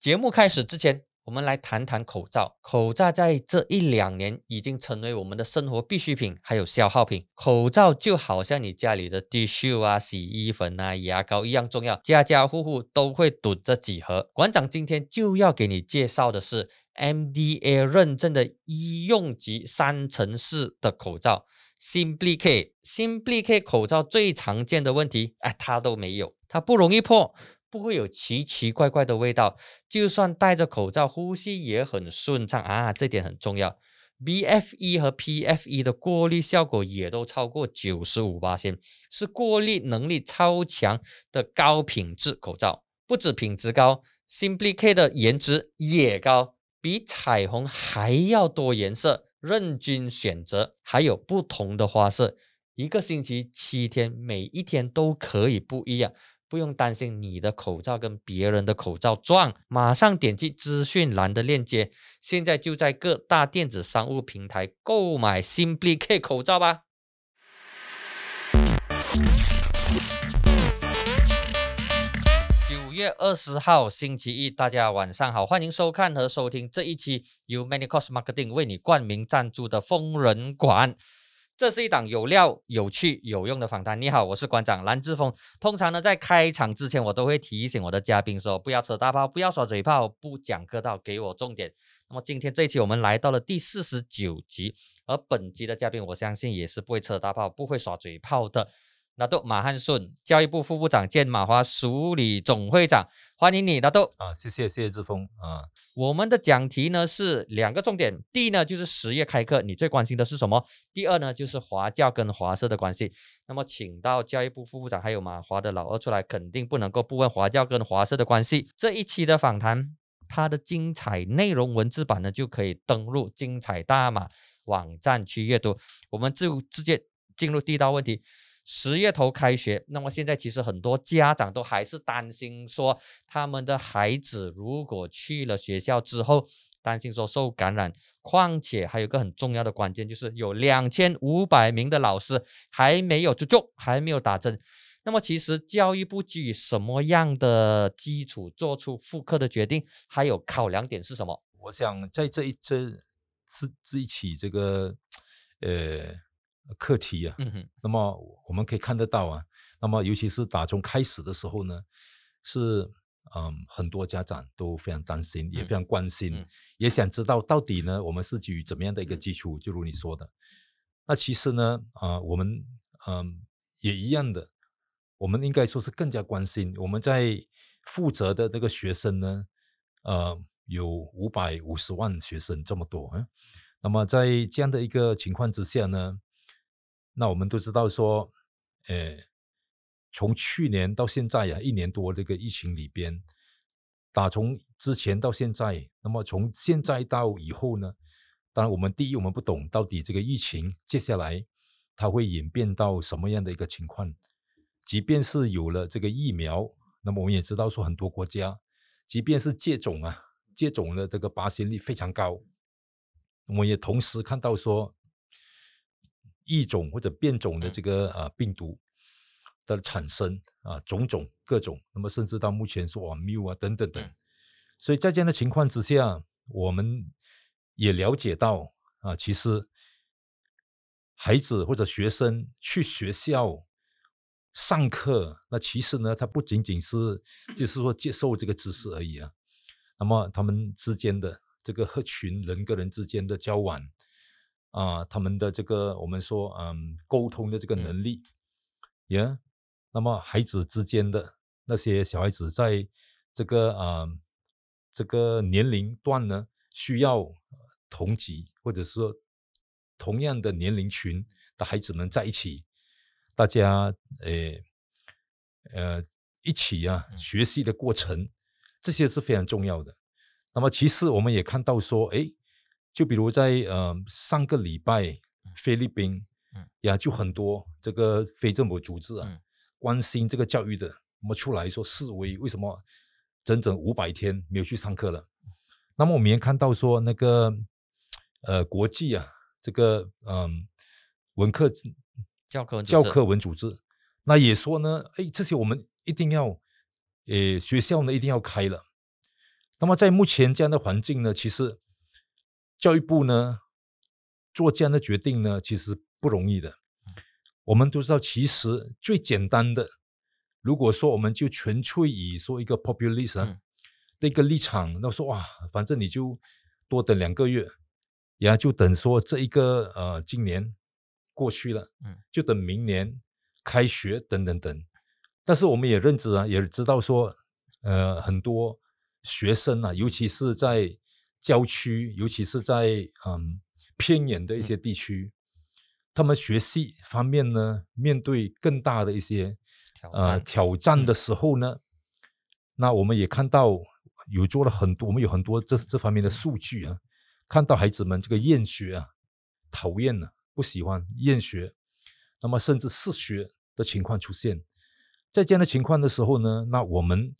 节目开始之前，我们来谈谈口罩。口罩在这1-2年已经成为我们的生活必需品，还有消耗品。口罩就好像你家里的 tissue 啊、洗衣粉啊、牙膏一样重要，家家户户都会囤着几盒。馆长今天就要给你介绍的是 MDA 认证的医用级3层式的口罩 Simply K 口罩最常见的问题，它都没有，它不容易破。不会有奇怪的味道，就算戴着口罩呼吸也很顺畅啊，这点很重要。BFE 和 PFE 的过滤效果也都超过 95%， 是过滤能力超强的高品质口罩。不止品质高， Simply K 的颜值也高，比彩虹还要多颜色，任君选择，还有不同的花色。一个星期7天，每一天都可以不一样。不用担心你的口罩跟别人的口罩撞，马上点击资讯栏的链接，现在就在各大电子商务平台购买 Simply K 口罩吧。9月20号星期一，大家晚上好，欢迎收看和收听这一期由 Many Cos Marketing 为你冠名赞助的疯人馆。这是一档有料、有趣、有用的访谈。你好，我是馆长蓝志峰。通常呢，在开场之前，我都会提醒我的嘉宾说，不要扯大炮，不要耍嘴炮，不讲客套，给我重点。那么今天这一期我们来到了第49集，而本集的嘉宾，我相信也是不会扯大炮、不会耍嘴炮的。拿督马汉顺，教育部副部长兼马华署理总会长，欢迎你，拿督。谢谢志峰啊。我们的讲题呢是2个重点，第一呢就是10月开课，你最关心的是什么？第二呢就是华教跟华社的关系。那么请到教育部副部长还有马华的老二出来，肯定不能够不问华教跟华社的关系。这一期的访谈，它的精彩内容文字版呢就可以登录精彩大马网站去阅读。我们就直接进入第一道问题。10月头开学，那么现在其实很多家长都还是担心说，他们的孩子如果去了学校之后，担心说受感染。况且还有一个很重要的关键，就是有2500名的老师还没有接种，还没有打针。那么其实教育部基于什么样的基础做出复课的决定，还有考量点是什么？我想在这一期这个课题啊，那么我们可以看得到啊，那么尤其是打针开始的时候呢，是很多家长都非常担心，也非常关心，也想知道到底呢，我们是基于怎么样的一个基础？就如你说的，那其实呢，我们也一样的，我们应该说是更加关心。我们在负责的这个学生呢，有550万学生这么多啊，那么在这样的一个情况之下呢，那我们都知道说，从去年到现在啊，1年多这个疫情里边，打从之前到现在，那么从现在到以后呢，当然我们不懂到底这个疫情接下来它会演变到什么样的一个情况。即便是有了这个疫苗，那么我们也知道说很多国家，即便是接种的这个拔尖率非常高，我们也同时看到说，异种或者变种的这个病毒的产生啊，各种，那么甚至到目前说谬啊等等，所以在这样的情况之下，我们也了解到啊，其实孩子或者学生去学校上课，那其实呢，他不仅仅是就是说接受这个知识而已啊，那么他们之间的这个合群人跟人之间的交往。他们的这个我们说沟通的这个能力那么孩子之间的那些小孩子在这个这个年龄段呢，需要同级或者是同样的年龄群的孩子们在一起，大家一起学习的过程，这些是非常重要的。那么其实我们也看到说，就比如在上个礼拜，菲律宾就很多这个非政府组织关心这个教育的，那么出来说示威，为什么整整500天没有去上课了？那么我们也看到说，那个国际这个教科文组织，那也说呢，这些我们一定要学校呢一定要开了。那么在目前这样的环境呢，其实教育部呢做这样的决定呢，其实不容易的。我们都知道，其实最简单的，如果说我们就纯粹以说一个 populist 的一个立场，那说哇，反正你就多等2个月，然后就等说这一个今年过去了，就等明年开学等等等。但是我们也认知啊，也知道说，很多学生啊，尤其是在郊区，尤其是在偏远的一些地区，他们学习方面呢，面对更大的一些挑战的时候呢，那我们也看到有做了很多，我们有很多这方面的数据啊，看到孩子们这个厌学啊，讨厌了，不喜欢厌学，那么甚至嗜学的情况出现。在这样的情况的时候呢，那我们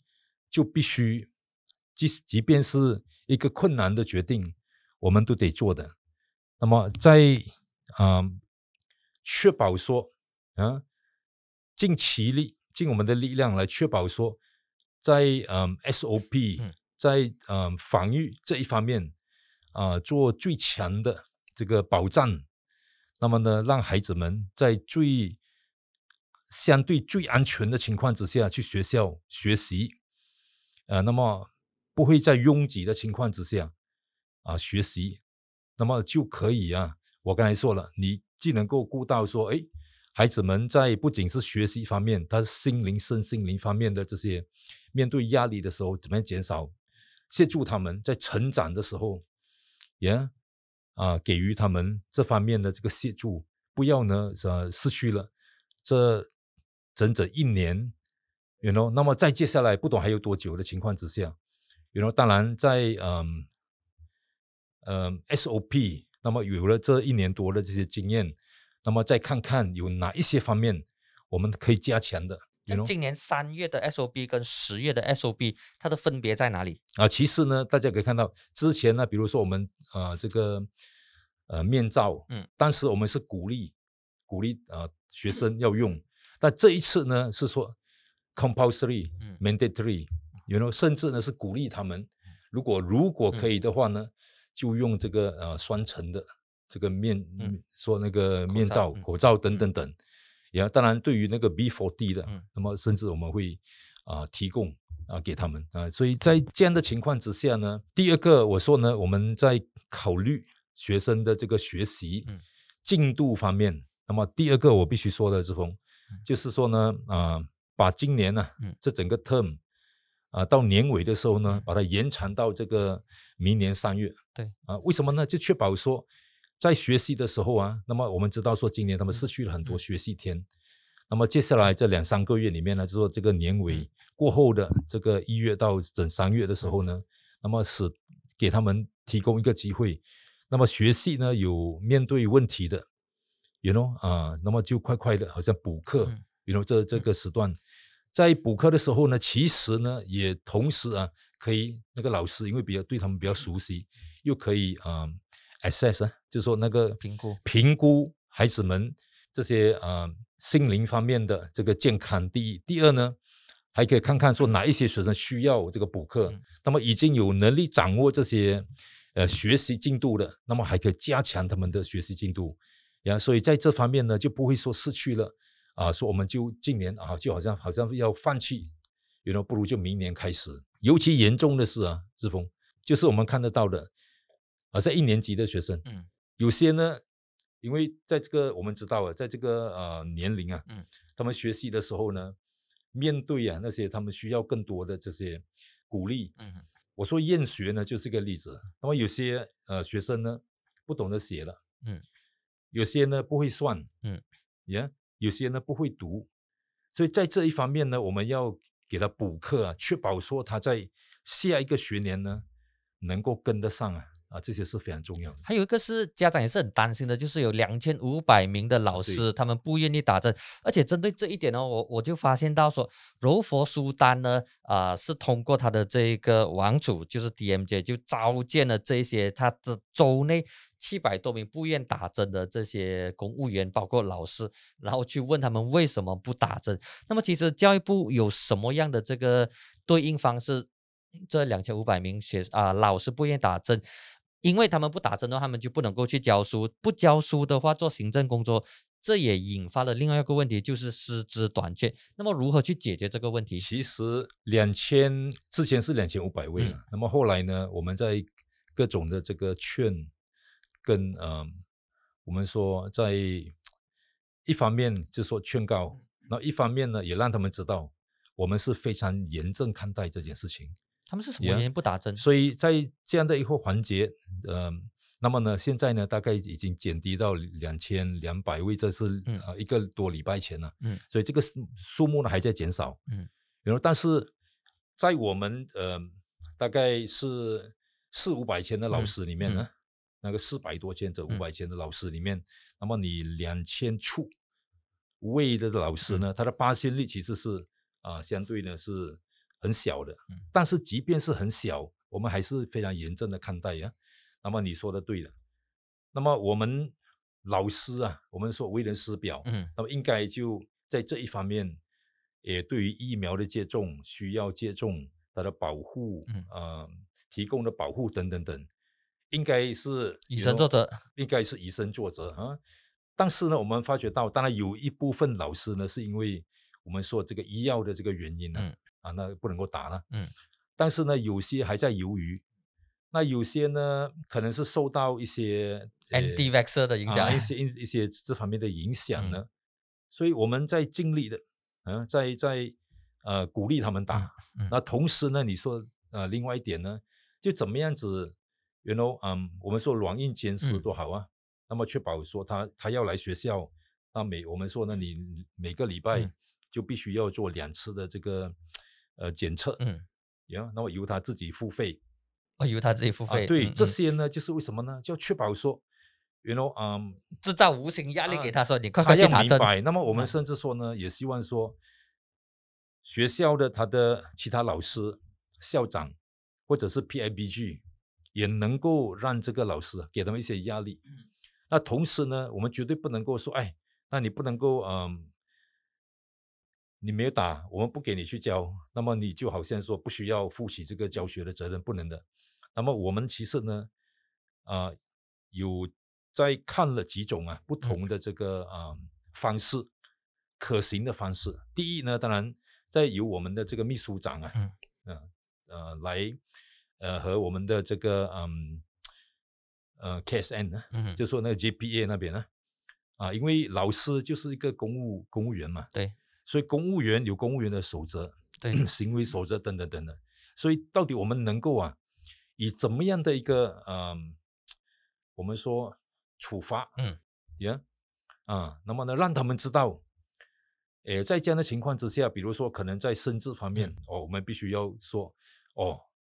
就必须，即便是一个困难的决定，我们都得做的。那么在确保说尽其力，尽我们的力量来确保说在SOP 在防御这一方面做最强的这个保障。那么呢，让孩子们在相对最安全的情况之下去学校学习，那么不会在拥挤的情况之下学习，那么就可以啊，我刚才说了，你既能够顾到说，哎，孩子们在不仅是学习方面，他心灵身心灵方面的这些面对压力的时候，怎么样减少，协助他们在成长的时候也给予他们这方面的这个协助，不要呢失去了这整整1年 you know, 那么再接下来不懂还有多久的情况之下 you know, 当然在SOP 那么有了这1年多的这些经验，那么再看看有哪一些方面我们可以加强的 you know? 今年3月的 SOP 跟10月的 SOP 它的分别在哪里？其实呢大家可以看到之前呢，比如说我们这个面罩，当时我们是鼓励学生要用，但这一次呢是说 compulsory mandatory you know, 甚至呢是鼓励他们如果可以的话呢，就用这个双层的这个说那个面罩口罩等等等，也当然对于那个 B40 的，那么甚至我们会提供给他们所以在这样的情况之下呢，第二个我说呢，我们在考虑学生的这个学习进度方面，那么第二个我必须说的，志峰，就是说呢，把今年呢这整个 term 到年尾的时候呢，把它延长到这个明年3月。对为什么呢？就确保说在学习的时候那么我们知道说今年他们失去了很多学习天，那么接下来这2-3个月里面呢，就是说这个年尾过后的这个1月到整3月的时候呢，那么是给他们提供一个机会，那么学习呢有面对问题的you know, 那么就快快的好像补课you know, 这个时段在补课的时候呢，其实呢也同时可以那个老师因为对他们比较熟悉，又可以assess 就是说那个评估孩子们这些心灵方面的这个健康，第一，第二呢还可以看看说哪一些学生需要这个补课，那么已经有能力掌握这些学习进度的，那么还可以加强他们的学习进度所以在这方面呢就不会说失去了说我们就今年就好像要放弃 you know, 不如就明年开始。尤其严重的是志峰，就是我们看得到的在1年级的学生有些呢因为在这个我们知道在这个年龄他们学习的时候呢，面对那些他们需要更多的这些鼓励我说厌学呢就是一个例子。那么有些学生呢不懂得写了有些呢不会算有些呢不会读，所以在这一方面呢，我们要给他补课确保说他在下一个学年呢能够跟得上这些是非常重要的。还有一个是家长也是很担心的，就是有2500名的老师他们不愿意打针，而且针对这一点我就发现到说柔佛书丹呢是通过他的这个王储就是 DMJ 就召见了这些他的州内700多名不愿打针的这些公务员包括老师，然后去问他们为什么不打针。那么其实教育部有什么样的这个对应方式这2500名学老师不愿意打针，因为他们不打针的话，他们就不能够去教书，不教书的话做行政工作，这也引发了另外一个问题，就是师资短缺。那么如何去解决这个问题？其实之前是2500位了，那么后来呢，我们在各种的这个券跟我们说在一方面就是说劝告，然后一方面呢也让他们知道我们是非常严正看待这件事情。他们是什么原因不打针？所以在这样的一个环节，那么呢，现在呢，大概已经减低到2200位，这是一个多礼拜前了。所以这个数目呢还在减少。然后但是在我们大概是400-500间的老师里面呢，那个400多间这500间的老师里面，那么你2000出位的老师呢，他的发现率其实是相对呢是很小的。但是即便是很小，我们还是非常严正的看待呀。那么你说的对了，那么我们老师啊，我们说为人师表，那么应该就在这一方面，也对于疫苗的接种需要接种它的保护，提供的保护等等等，应该是以身作则，应该是以身作则啊。但是呢，我们发觉到，当然有一部分老师呢，是因为我们说这个医药的这个原因呢，那不能够打了。但是呢，有些还在犹豫，那有些呢，可能是受到一些 Anti-vaxxer 的影响，一些这方面的影响呢。所以我们在尽力的，在鼓励他们打。那同时呢，你说另外一点呢，就怎么样子，我们说软硬兼施多好啊。那么确保说他要来学校，那我们说呢，你每个礼拜就必须要做2次的这个检测，那么由他自己付费，由他自己付费。对，这些呢就是为什么呢？就要确保说制造无形压力给他说，你快快去打针。那么我们甚至说呢，也希望说学校的他的其他老师、校长或者是 PIPG 也能够让这个老师给他们一些压力。那同时呢，我们绝对不能够说，哎，那你不能够你没有打，我们不给你去教，那么你就好像说不需要负起这个教学的责任，不能的。那么我们其实呢，有在看了几种不同的这个方式，可行的方式。第一呢，当然在由我们的这个秘书长来和我们的这个KSN 呢，就说那个 JPA 那边呢，因为老师就是一个公务员嘛，对。所以公务员有公务员的守则，对，行为守则等等等等。所以到底我们能够以怎么样的一个我们说处罚，那么呢让他们知道，在这样的情况之下，比如说可能在生字方面，我们必须要说，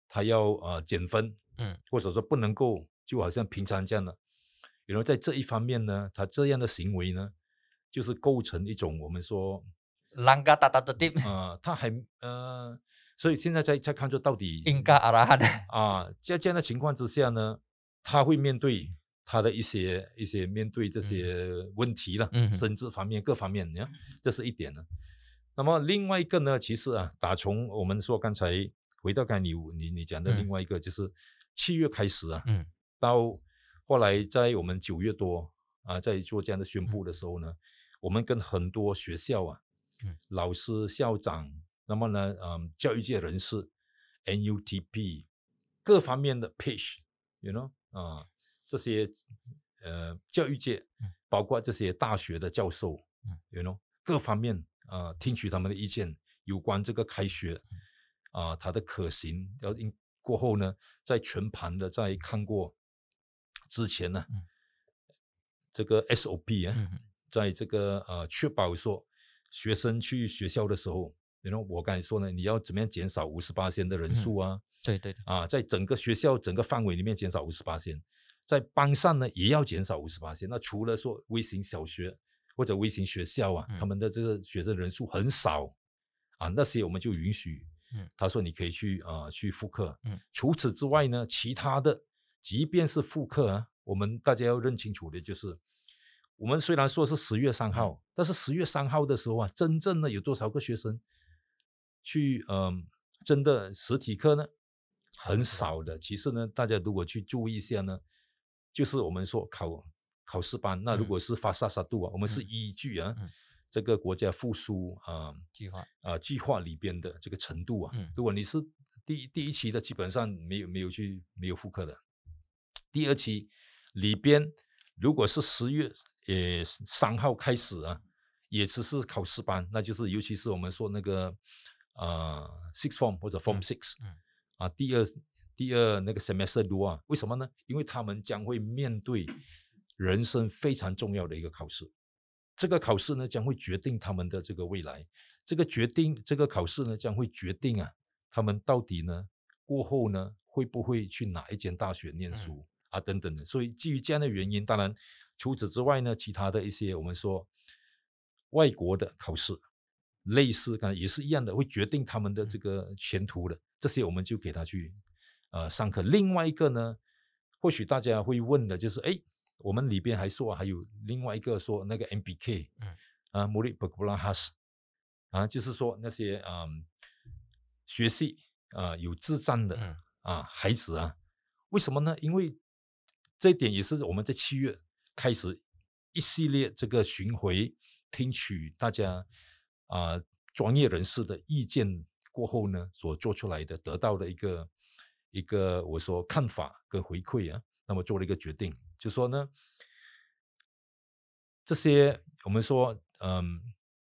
他要减分，或者说不能够就好像平常这样的。然后在这一方面呢，他这样的行为呢，就是构成一种我们说。langgar tata tertib， 他还所以现在在看着到底ingkar arahan在这样的情况之下呢，他会面对他的一些面对这些问题了，生字方面各方面，这是一点呢。那么另外一个呢，其实打从我们说刚才回到刚才你讲的另外一个，就是7月开始到后来在我们9月多在做这样的宣布的时候呢，我们跟很多学校老师、校长，那么呢，教育界人士 NUTP 各方面的 page， 这些教育界，包括这些大学的教授，各方面听取他们的意见，有关这个开学它的可行。要过后呢，在全盘的在看过之前呢，这个 SOP 在这个确保说。学生去学校的时候，我刚才说呢，你要怎么样减少 50% 的人数啊？对在整个学校整个范围里面减少 50%， 在班上呢也要减少 50%。那除了说微型小学或者微型学校他们的这个学生人数很少那些我们就允许，他说你可以去复课。除此之外呢，其他的即便是复课我们大家要认清楚的就是。我们虽然说是10月3号，但是10月3号的时候真正的有多少个学生去真的实体课呢？很少的。其实呢，大家如果去注意一下呢，就是我们说考试班，那如果是Fasa Satu啊，我们是依据啊这个国家复苏啊计划里边的这个程度啊，如果你是第一期的，基本上没有复课的。第二期里边，如果是10月3号开始啊，也只是考试班，那就是尤其是我们说那个Sixth Form 或者 Form Six 啊，第二那个 semester 2啊，为什么呢？因为他们将会面对人生非常重要的一个考试，这个考试呢将会决定他们的这个未来，这个考试呢将会决定啊，他们到底呢过后呢会不会去哪一间大学念书啊等等的。所以基于这样的原因，当然除此之外呢，其他的一些我们说外国的考试类似刚才也是一样的，会决定他们的这个前途的，这些我们就给他去上课。另外一个呢，或许大家会问的就是我们里边还说还有另外一个说那个 MBK 啊 Murid Berkelas 啊，就是说那些学习有智障的孩子啊，为什么呢？因为这一点也是我们在7月开始一系列这个巡回听取大家专业人士的意见过后呢所做出来的，得到的一个我说看法跟回馈啊，那么做了一个决定，就说呢这些我们说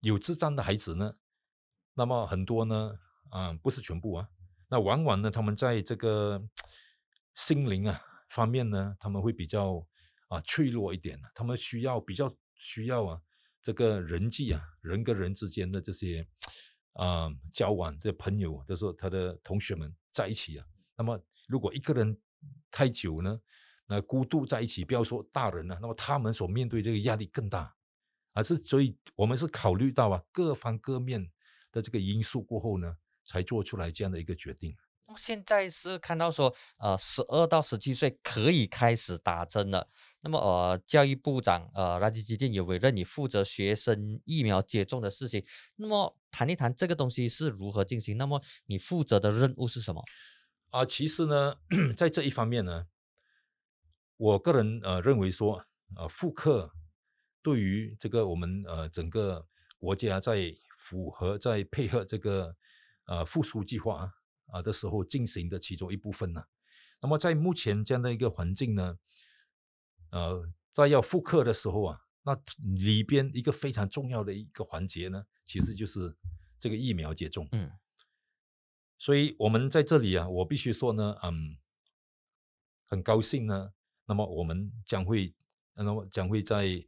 有智障的孩子呢，那么很多呢不是全部啊，那往往呢他们在这个心灵啊方面呢他们会比较脆弱一点，他们比较需要啊这个人际啊，人跟人之间的这些交往，这朋友啊，就是他的同学们在一起啊，那么如果一个人太久呢，那孤独在一起，不要说大人了，那么他们所面对这个压力更大所以我们是考虑到各方各面的这个因素过后呢才做出来这样的一个决定。现在是看到说12到17岁可以开始打针了，那么教育部长拉吉基电也委任你负责学生疫苗接种的事情，那么谈一谈这个东西是如何进行，那么你负责的任务是什么其实呢在这一方面呢，我个人认为说复课对于这个我们整个国家在配合这个复苏计划的时候进行的其中一部分呢那么在目前这样的一个环境呢在要复课的时候那里边一个非常重要的一个环节呢，其实就是这个疫苗接种所以我们在这里我必须说呢很高兴呢，那么我们将会在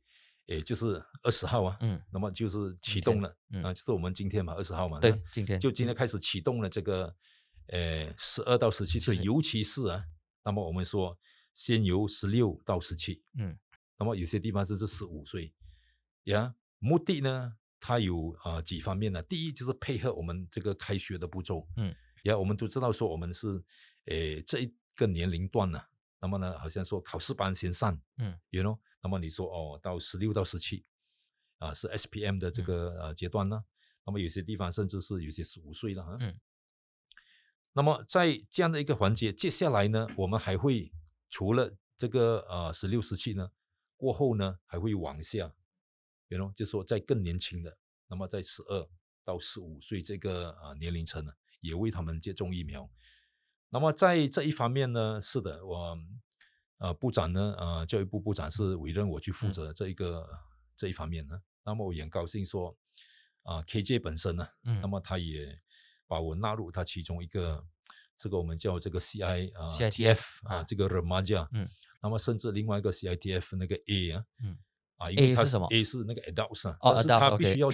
就是20号那么就是启动了就是我们今天嘛20号嘛，对，今天开始启动了这个12到17岁，尤其是那么我们说先由16到17那么有些地方是15岁目的呢它有几方面呢，第一就是配合我们这个开学的步骤我们都知道说我们是这一个年龄段呢那么呢好像说考试班先上you know，那么你说到16到17是 SPM 的这个阶段呢那么有些地方甚至是有些15岁了那么在这样的一个环节，接下来呢我们还会除了这个16、17呢过后呢还会往下you know， 就是说在更年轻的，那么在12到15岁这个年龄层呢也为他们接种疫苗。那么在这一方面呢，是的，我部长呢教育部部长是委任我去负责这一方面呢，那么我也很高兴说KJ 本身呢那么他也把我纳入他其中一个这个我们叫这个 CITF 这个 Remaja那么甚至另外一个 CITF 那个 A 因为 A 是什么？ A 是那个 Adults但是他必须要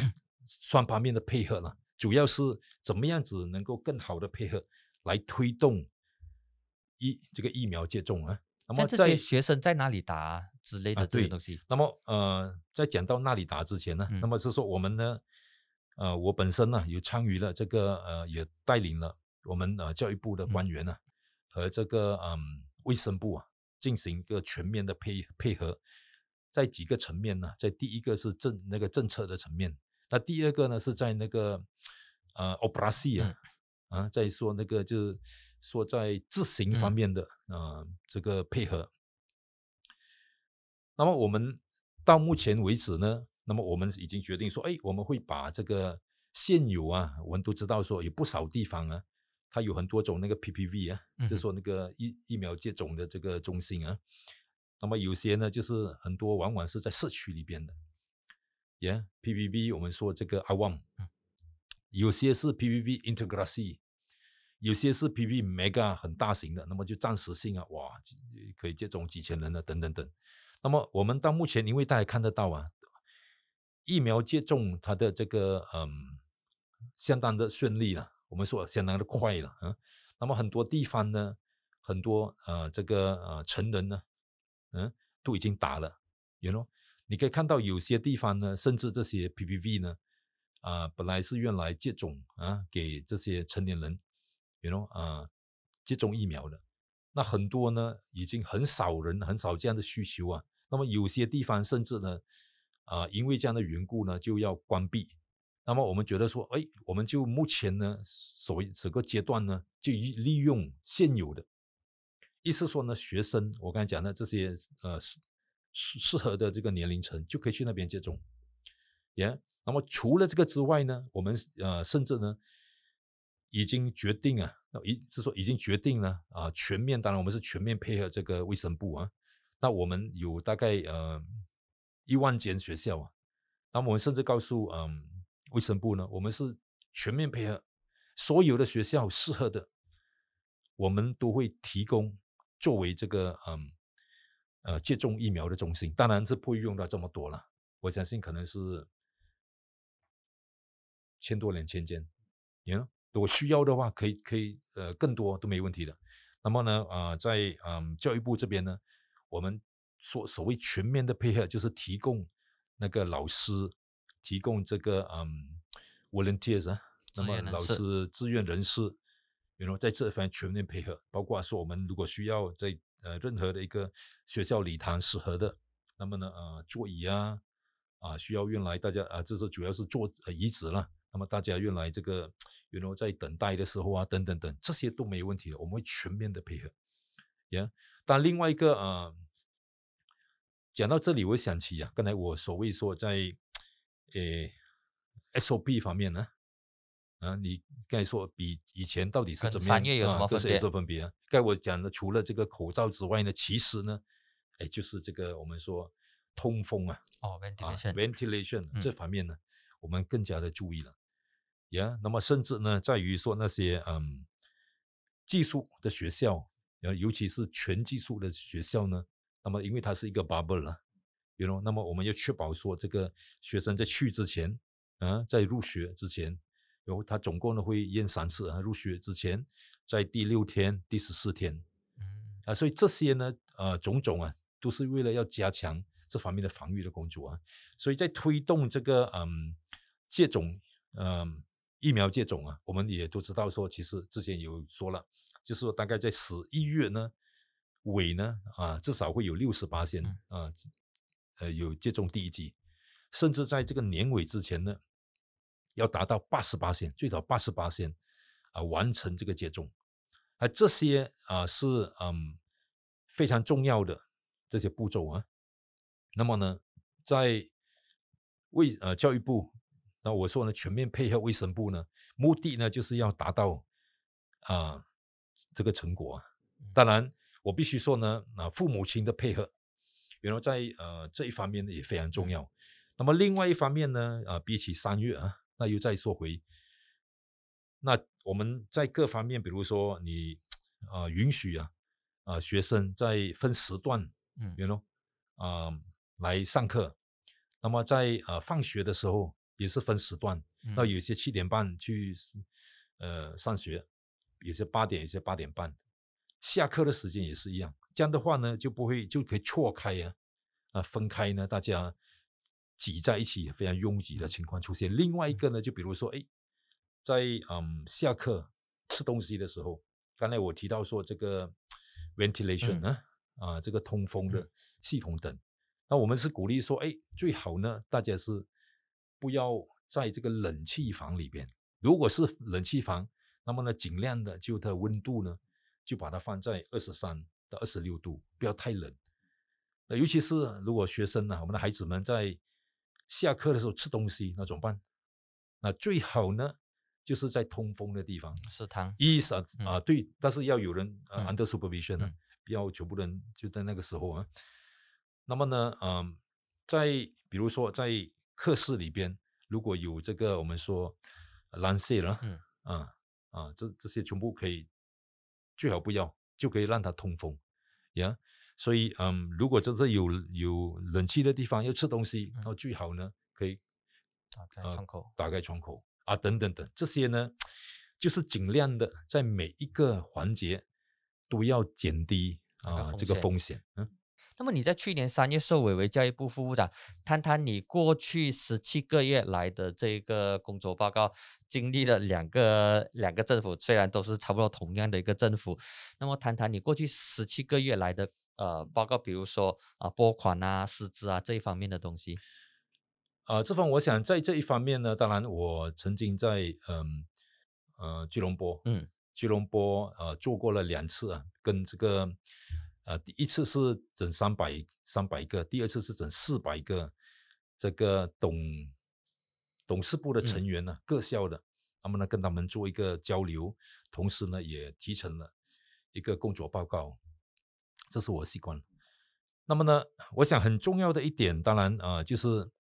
双方面的配合了主要是怎么样子能够更好的配合来推动这个疫苗接种那么这些学生在哪里打之类的这些东西那么在讲到哪里打之前呢那么是说我们呢我本身呢有参与了这个也带领了我们教育部的官员呢和这个卫生部进行一个全面的配合在几个层面呢，在第一个是那个政策的层面，那第二个呢是在那个operasi在说那个就是说在执行方面的这个配合。那么我们到目前为止呢，那么我们已经决定说，哎，我们会把这个现有啊，我们都知道说有不少地方啊，它有很多种那个 PPV 啊，就是说那个疫苗接种的这个中心啊，那么有些呢，就是很多往往是在社区里边的，PPV 我们说这个 Awam， 有些是 PPV Integracy， 有些是 PPV Mega 很大型的，那么就暂时性啊，哇，可以接种几千人啊，等等等。那么我们到目前，因为大家看得到啊，疫苗接种它的这个相当的顺利了，我们说相当的快了啊。那么很多地方呢，很多这个成人呢，都已经打了，你可以看到有些地方呢，甚至这些 PPV 呢，本来是用来接种啊，给这些成年人，接种疫苗的。那很多呢，已经很少人，很少这样的需求啊。那么有些地方甚至呢，因为这样的缘故呢，就要关闭。那么我们觉得说，哎，我们就目前呢，整个阶段呢，就利用现有的，意思说呢，学生我刚才讲的这些适合的这个年龄层，就可以去那边接种。那么除了这个之外呢，我们甚至呢，已经决定啊，就是说已经决定了啊，全面，当然我们是全面配合这个卫生部啊。那我们有大概1万间学校啊，那么我们甚至告诉卫生部呢，我们是全面配合，所有的学校适合的，我们都会提供作为这个接种疫苗的中心，当然是不会用到这么多了，我相信可能是1000多2000间，如果需要的话，可以更多都没问题的。那么呢，在教育部这边呢，我们所谓全面的配合，就是提供那个老师，提供这个volunteers 啊，那么老师志愿人士，在这方面全面配合，包括说我们如果需要在任何的一个学校礼堂适合的，那么呢座椅啊需要用来大家这是主要是做椅子啦。那么大家用来这个在等待的时候啊，等等等，这些都没问题的，我们会全面的配合。但另外一个讲到这里，我想起啊，刚才我所谓说在SOP 方面呢，你刚才说比以前到底是怎么样？跟3月有什么分别？这是有什么分别啊？刚才我讲的，除了这个口罩之外呢，其实呢，就是这个我们说通风啊，ventilation 这方面呢，我们更加的注意了，那么甚至呢，在于说那些技术的学校，尤其是全技术的学校呢，那么因为它是一个 bubble 啦，那么我们要确保说这个学生在去之前在入学之前，然后他总共呢会验3次啊，入学之前，在第6天、第14天，所以这些呢，种种啊，都是为了要加强这方面的防御的工作啊，所以在推动这个接种疫苗接种啊，我们也都知道说，其实之前有说了，就是说大概在11月呢尾呢至少会有60%有接种第一剂，甚至在这个年尾之前呢，要达到80%，最少80%完成这个接种，这些是非常重要的这些步骤啊。那么呢，在教育部，那我说呢，全面配合卫生部呢，目的呢就是要达到这个成果。当然，我必须说呢，父母亲的配合，在这一方面也非常重要。那么另外一方面呢，比起3月啊，那又再说回，那我们在各方面，比如说你允许学生在分时段，来上课，那么在放学的时候也是分时段，那有些7点半去上学，有些8点，有些8点半，下课的时间也是一样。这样的话呢，就可以错开分开呢，大家挤在一起非常拥挤的情况出现。另外一个呢，就比如说在下课吃东西的时候，刚才我提到说这个 ventilation 这个通风的系统等。那我们是鼓励说，最好呢，大家是不要在这个冷气房里边。如果是冷气房，那么呢，尽量的就它温度呢就把它放在23到26度，不要太冷。那尤其是如果学生呢、我们的孩子们在下课的时候吃东西，那怎么办？那最好呢，就是在通风的地方，食堂。对，但是要有人under supervision 呢、不要全部人就在那个时候啊。那么呢，在比如说在课室里边，如果有这个我们说蓝色了，这些全部可以，最好不要，就可以让它通风呀。所以，如果真的有冷气的地方要吃东西，那最好呢可以打开窗口啊，等等，这些呢，就是尽量的在每一个环节都要减低这个风险。那么你在去年3月受委为教育部副部长，谈谈你过去17个月来的这个工作报告，经历了两个政府，虽然都是差不多同样的一个政府，那么谈谈你过去17个月来的报告，比如说拨款啊、师资啊这一方面的东西。这方我想在这一方面呢，当然我曾经在吉隆坡做过了2次啊，跟这个。第一次是整300个，第二次是整400个这个董事部的成员呢，各校的，那么呢跟他们做一个交流，同时呢也提成了一个工作报告，这是我的习惯。那么呢，我想很重要的一点，当然就是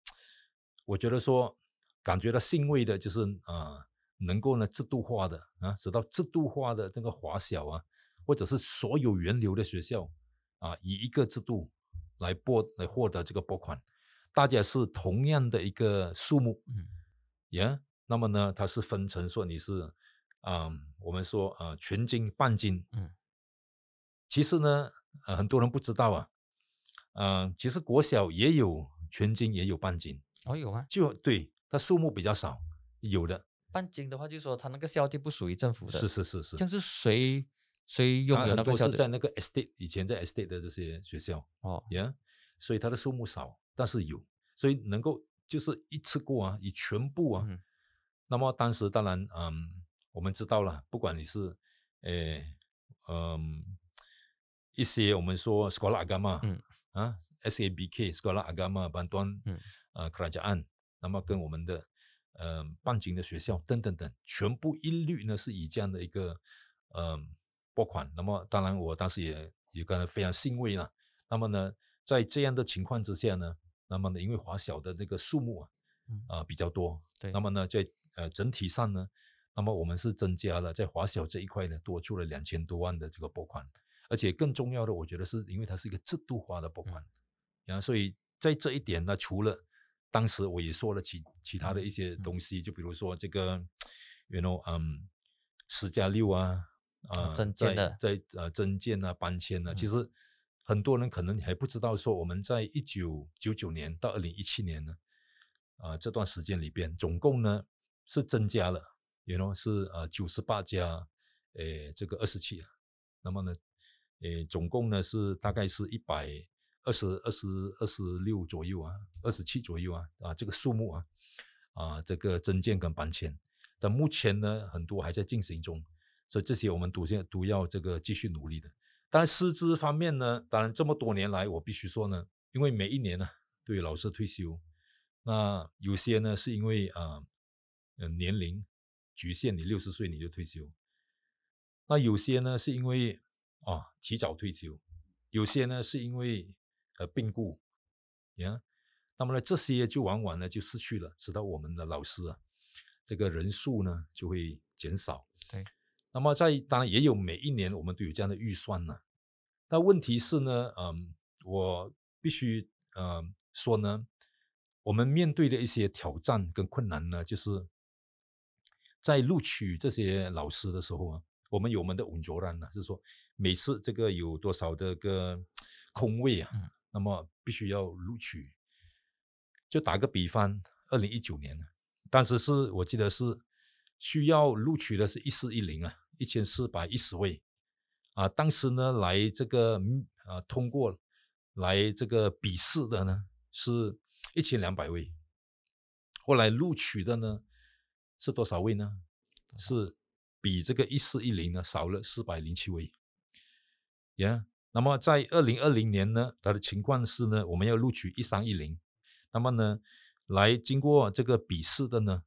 我觉得说感觉到欣慰的就是能够呢制度化的使到制度化的那个华小啊。或者是所有源流的学校以一个制度来获得这个拨款，大家是同样的一个数目，那么呢它是分成说你是我们说全金半金，其实呢很多人不知道啊，其实国小也有全金也有半金，有啊，就对，它数目比较少，有的半金的话就是说它那个校地不属于政府的，是，这样是谁用的那个校地？很多是在那个 estate， 以前在 estate 的这些学校所以它的数目少，但是有，所以能够就是一次过以全部那么当时当然我们知道了，不管你是一些我们说 sekolah agama SABK sekolah agama bantuan kerajaan， 那么跟我们的半金的学校等等，全部一律呢是以这样的一个拨款。那么当然我当时也感到非常欣慰了。那么呢在这样的情况之下呢，那么呢因为华小的这个数目比较多，那么呢在整体上呢，那么我们是增加了在华小这一块呢多出了2000多万的这个拨款，而且更重要的我觉得是因为它是一个制度化的拨款，所以在这一点呢，除了当时我也说了其他的一些东西，就比如说这个 10+6 增建啊、搬迁啊，其实很多人可能还不知道说我们在1999年到2017年呢，这段时间里边总共呢是增加了是98加这个27，那么呢总共呢是大概是126左右27左右这个数目这个增建跟搬迁，但目前呢很多还在进行中，所以这些我们都要这个继续努力的。当然师资方面呢，当然这么多年来我必须说呢，因为每一年都有老师退休，那有些呢是因为年龄局限，你60岁你就退休，那有些呢是因为提早退休，有些呢是因为病故那么呢这些就往往呢就失去了，使到我们的老师这个人数呢就会减少。对，那么当然也有每一年我们都有这样的预算呢，但问题是呢，我必须说呢，我们面对的一些挑战跟困难呢，就是在录取这些老师的时候我们有我们的稳着栏呢，是说每次这个有多少的个空位那么必须要录取。就打个比方，2019年当时是我记得是需要录取的是14101410位当时呢来这个通过来这个笔试的呢是1200位，后来录取的呢是多少位呢？是比这个1410呢少了407位，呀。那么在2020年呢，它的情况是呢，我们要录取1310，那么呢，来经过这个笔试的呢，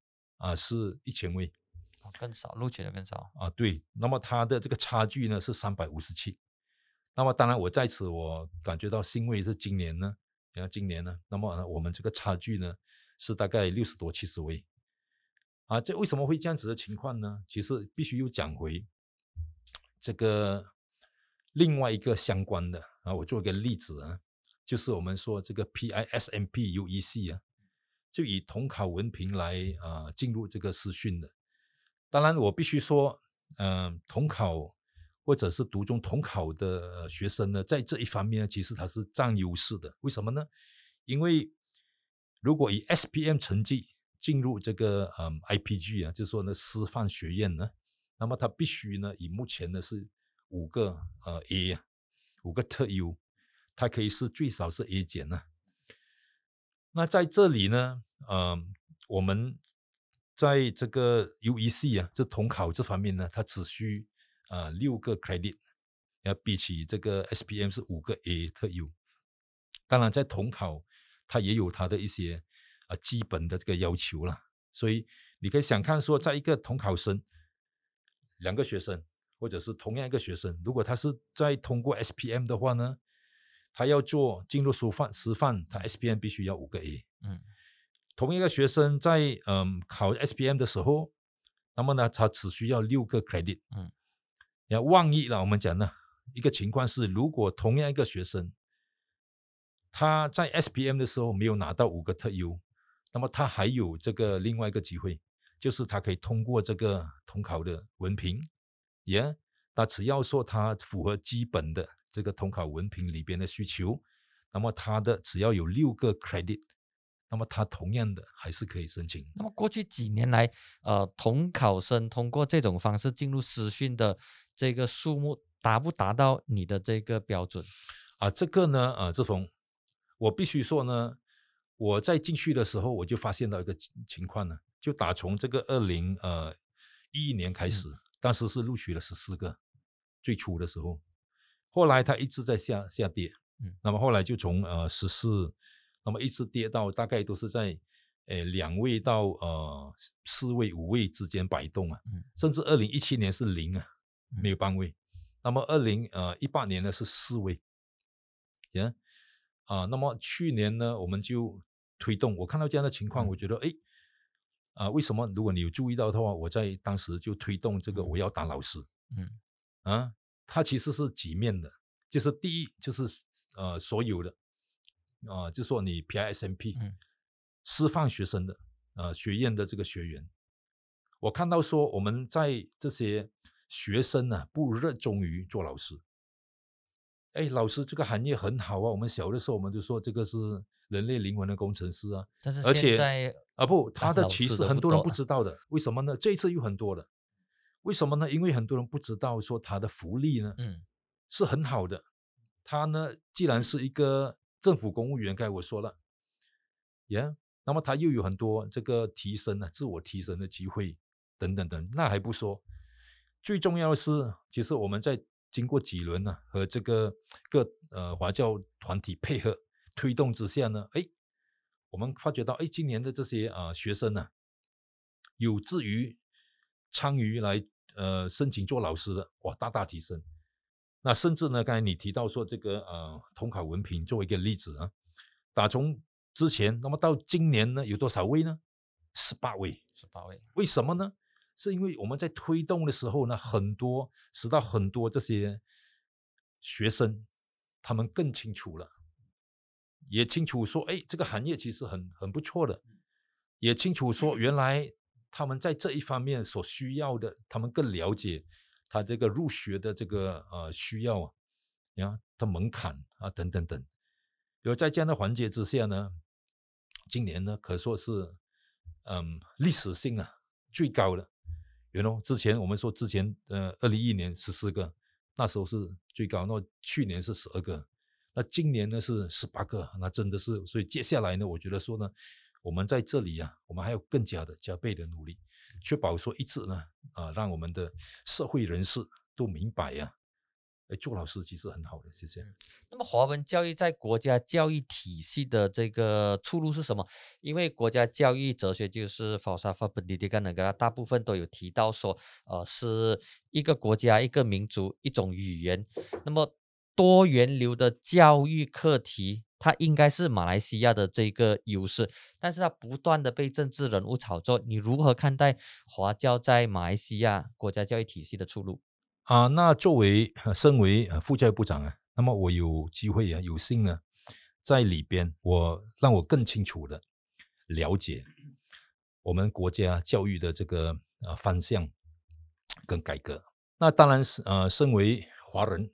是1000位，更少，录取的更少啊。对，那么它的这个差距呢是357。那么当然，我在此我感觉到欣慰是今年呢，你看今年呢，那么我们这个差距呢是大概60多70位啊。这为什么会这样子的情况呢？其实必须又讲回这个。另外一个相关的啊，我做一个例子啊，就是我们说这个 PISMP UEC 啊，就以统考文凭来进入这个师训的。当然，我必须说，统考或者是读中统考的学生呢，在这一方面呢，其实他是占优势的。为什么呢？因为如果以 SPM 成绩进入这个IPG 啊，就是说呢师范学院呢，那么他必须呢以目前呢是。5个A， 5个特优，它可以是最少是 A 减呢。那在这里呢，我们在这个 UEC 啊，这统考这方面呢，它只需6个 credit， 比起这个 SPM 是5个 A 特优。当然，在统考它也有它的一些基本的这个要求啦。所以你可以想看说，在一个统考生，2个学生。或者是同样一个学生，如果他是在通过 SPM 的话呢，他要做进入师范，他 SPM 必须要5个 A。同一个学生在考 SPM 的时候，那么呢，他只需要6个 credit。要万一了，我们讲呢，一个情况是，如果同样一个学生，他在 SPM 的时候没有拿到5个特优，那么他还有这个另外一个机会，就是他可以通过这个统考的文凭。Yeah， 他只要说他符合基本的这个统考文凭里边的需求，那么他的只要有6个 credit， 那么他同样的还是可以申请。那么过去几年来，统考生通过这种方式进入师训的这个数目达不达到你的这个标准？这个呢，志峰，我必须说呢，我在进去的时候我就发现到一个情况呢，就打从这个2011年开始。当时是录取了14个，最初的时候，后来它一直在下跌，那么后来就从14，那么一直跌到大概都是在2位到4位5位之间摆动啊，甚至2017年是0啊，没有半位，那么2018年呢是4位，那么去年呢我们就推动，我看到这样的情况，我觉得为什么？如果你有注意到的话，我在当时就推动这个我要当老师。它其实是几面的，就是第一就是所有的就说你 PISMP 师范学生的学院的这个学员，我看到说我们在这些学生呢不热衷于做老师。老师这个行业很好啊，我们小的时候我们就说这个是人类灵魂的工程师啊，但是现在而且不，他的其实很多人不知道的，为什么呢？这一次有很多的，为什么呢？因为很多人不知道说他的福利呢，是很好的。他呢，既然是一个政府公务员，该我说了，那么他又有很多这个提升呢，自我提升的机会等等等，那还不说。最重要的是，其实我们在经过几轮呢和这个华教团体配合推动之下呢，我们发觉到，今年的这些学生呢，有志于参与来申请做老师的，哇，大大提升。那甚至呢，刚才你提到说这个统考文凭作为一个例子啊，打从之前，那么到今年呢，有多少位呢？18位。18位。为什么呢？是因为我们在推动的时候呢，使到很多这些学生，他们更清楚了。也清楚说，这个行业其实很不错的。也清楚说，原来他们在这一方面所需要的，他们更了解他这个入学的这个需要啊，的门槛啊等等等。比如在这样的环节之下呢，今年呢可说是历史性啊最高的。之前我们说2011年14个，那时候是最高，那去年是12个。那今年呢是18个，那真的是，所以接下来呢，我觉得说呢，我们在这里啊，我们还有更加的加倍的努力，确保说一直呢，让我们的社会人士都明白呀，做老师其实很好的，谢谢。那么华文教育在国家教育体系的这个出路是什么？因为国家教育哲学就是Falsafah Pendidikan Negara，大部分都有提到说，是一个国家、一个民族、一种语言。那么多元流的教育课题，它应该是马来西亚的这个优势，但是它不断的被政治人物炒作。你如何看待华教在马来西亚国家教育体系的出路？那身为副教育部长啊，那么我有机会啊，有幸呢，在里边让我更清楚的了解我们国家教育的这个方向跟改革。那当然是身为华人，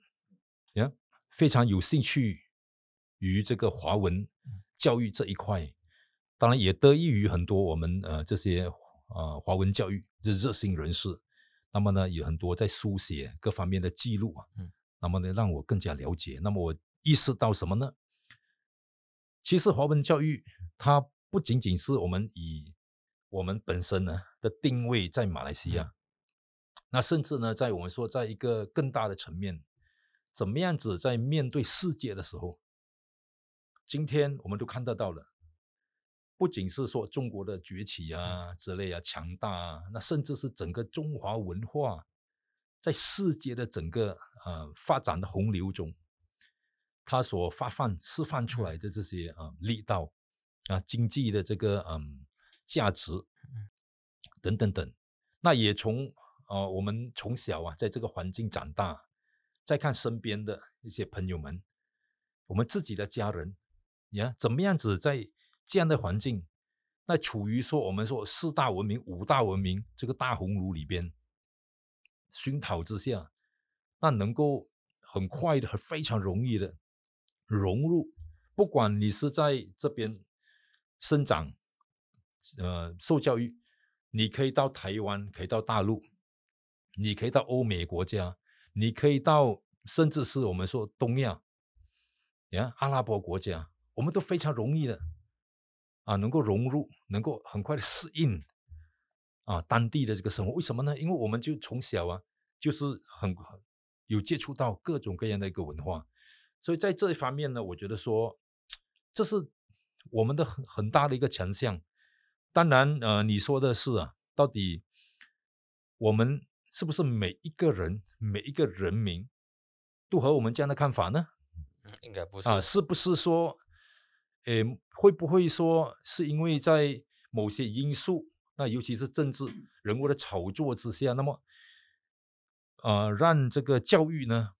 非常有兴趣于这个华文教育这一块，当然也得益于很多我们这些华文教育的热心人士。那么呢，有很多在书写各方面的记录啊，那么呢，让我更加了解。那么我意识到什么呢？其实华文教育它不仅仅是我们以我们本身呢的定位在马来西亚，那甚至呢，在我们说在一个更大的层面，怎么样子在面对世界的时候，今天我们都看得到了。不仅是说中国的崛起啊之类啊强大啊，那甚至是整个中华文化在世界的整个发展的洪流中，它所释放出来的这些力道啊，经济的这个价值等等等。那也从我们从小啊在这个环境长大，再看身边的一些朋友们，我们自己的家人呀，怎么样子在这样的环境，那处于说我们说四大文明、五大文明这个大洪流里边熏陶之下，那能够很快的、非常容易的融入。不管你是在这边生长、受教育，你可以到台湾，可以到大陆，你可以到欧美国家，你可以到甚至是我们说东亚、阿拉伯国家，我们都非常容易的。能够融入，能够很快的适应当地的这个生活。为什么呢？因为我们就从小啊，就是很有接触到各种各样的一个文化，所以在这一方面呢，我觉得说这是我们的很大的一个强项。当然，你说的是到底我们是不是每一个人、每一个人民都和我们这样的看法呢？应该不是是不是说？会不会说是因为在某些因素，那尤其是政治人物的炒作之下，那么让这个教育呢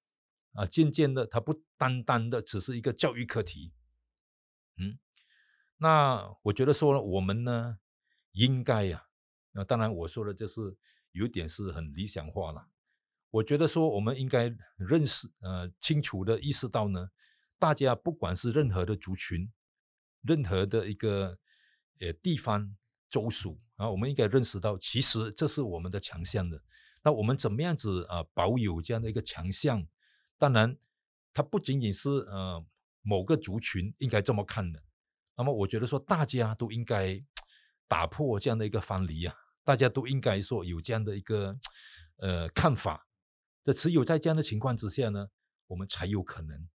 渐渐的它不单单的只是一个教育课题。那我觉得说我们呢应该那当然我说的就是有点是很理想化了。我觉得说我们应该认识清楚的意识到呢，大家不管是任何的族群、任何的一个地方州属我们应该认识到其实这是我们的强项的。那我们怎么样子保有这样的一个强项？当然它不仅仅是某个族群应该这么看的。那么我觉得说大家都应该打破这样的一个藩篱大家都应该说有这样的一个看法。只有在这样的情况之下呢，我们才有可能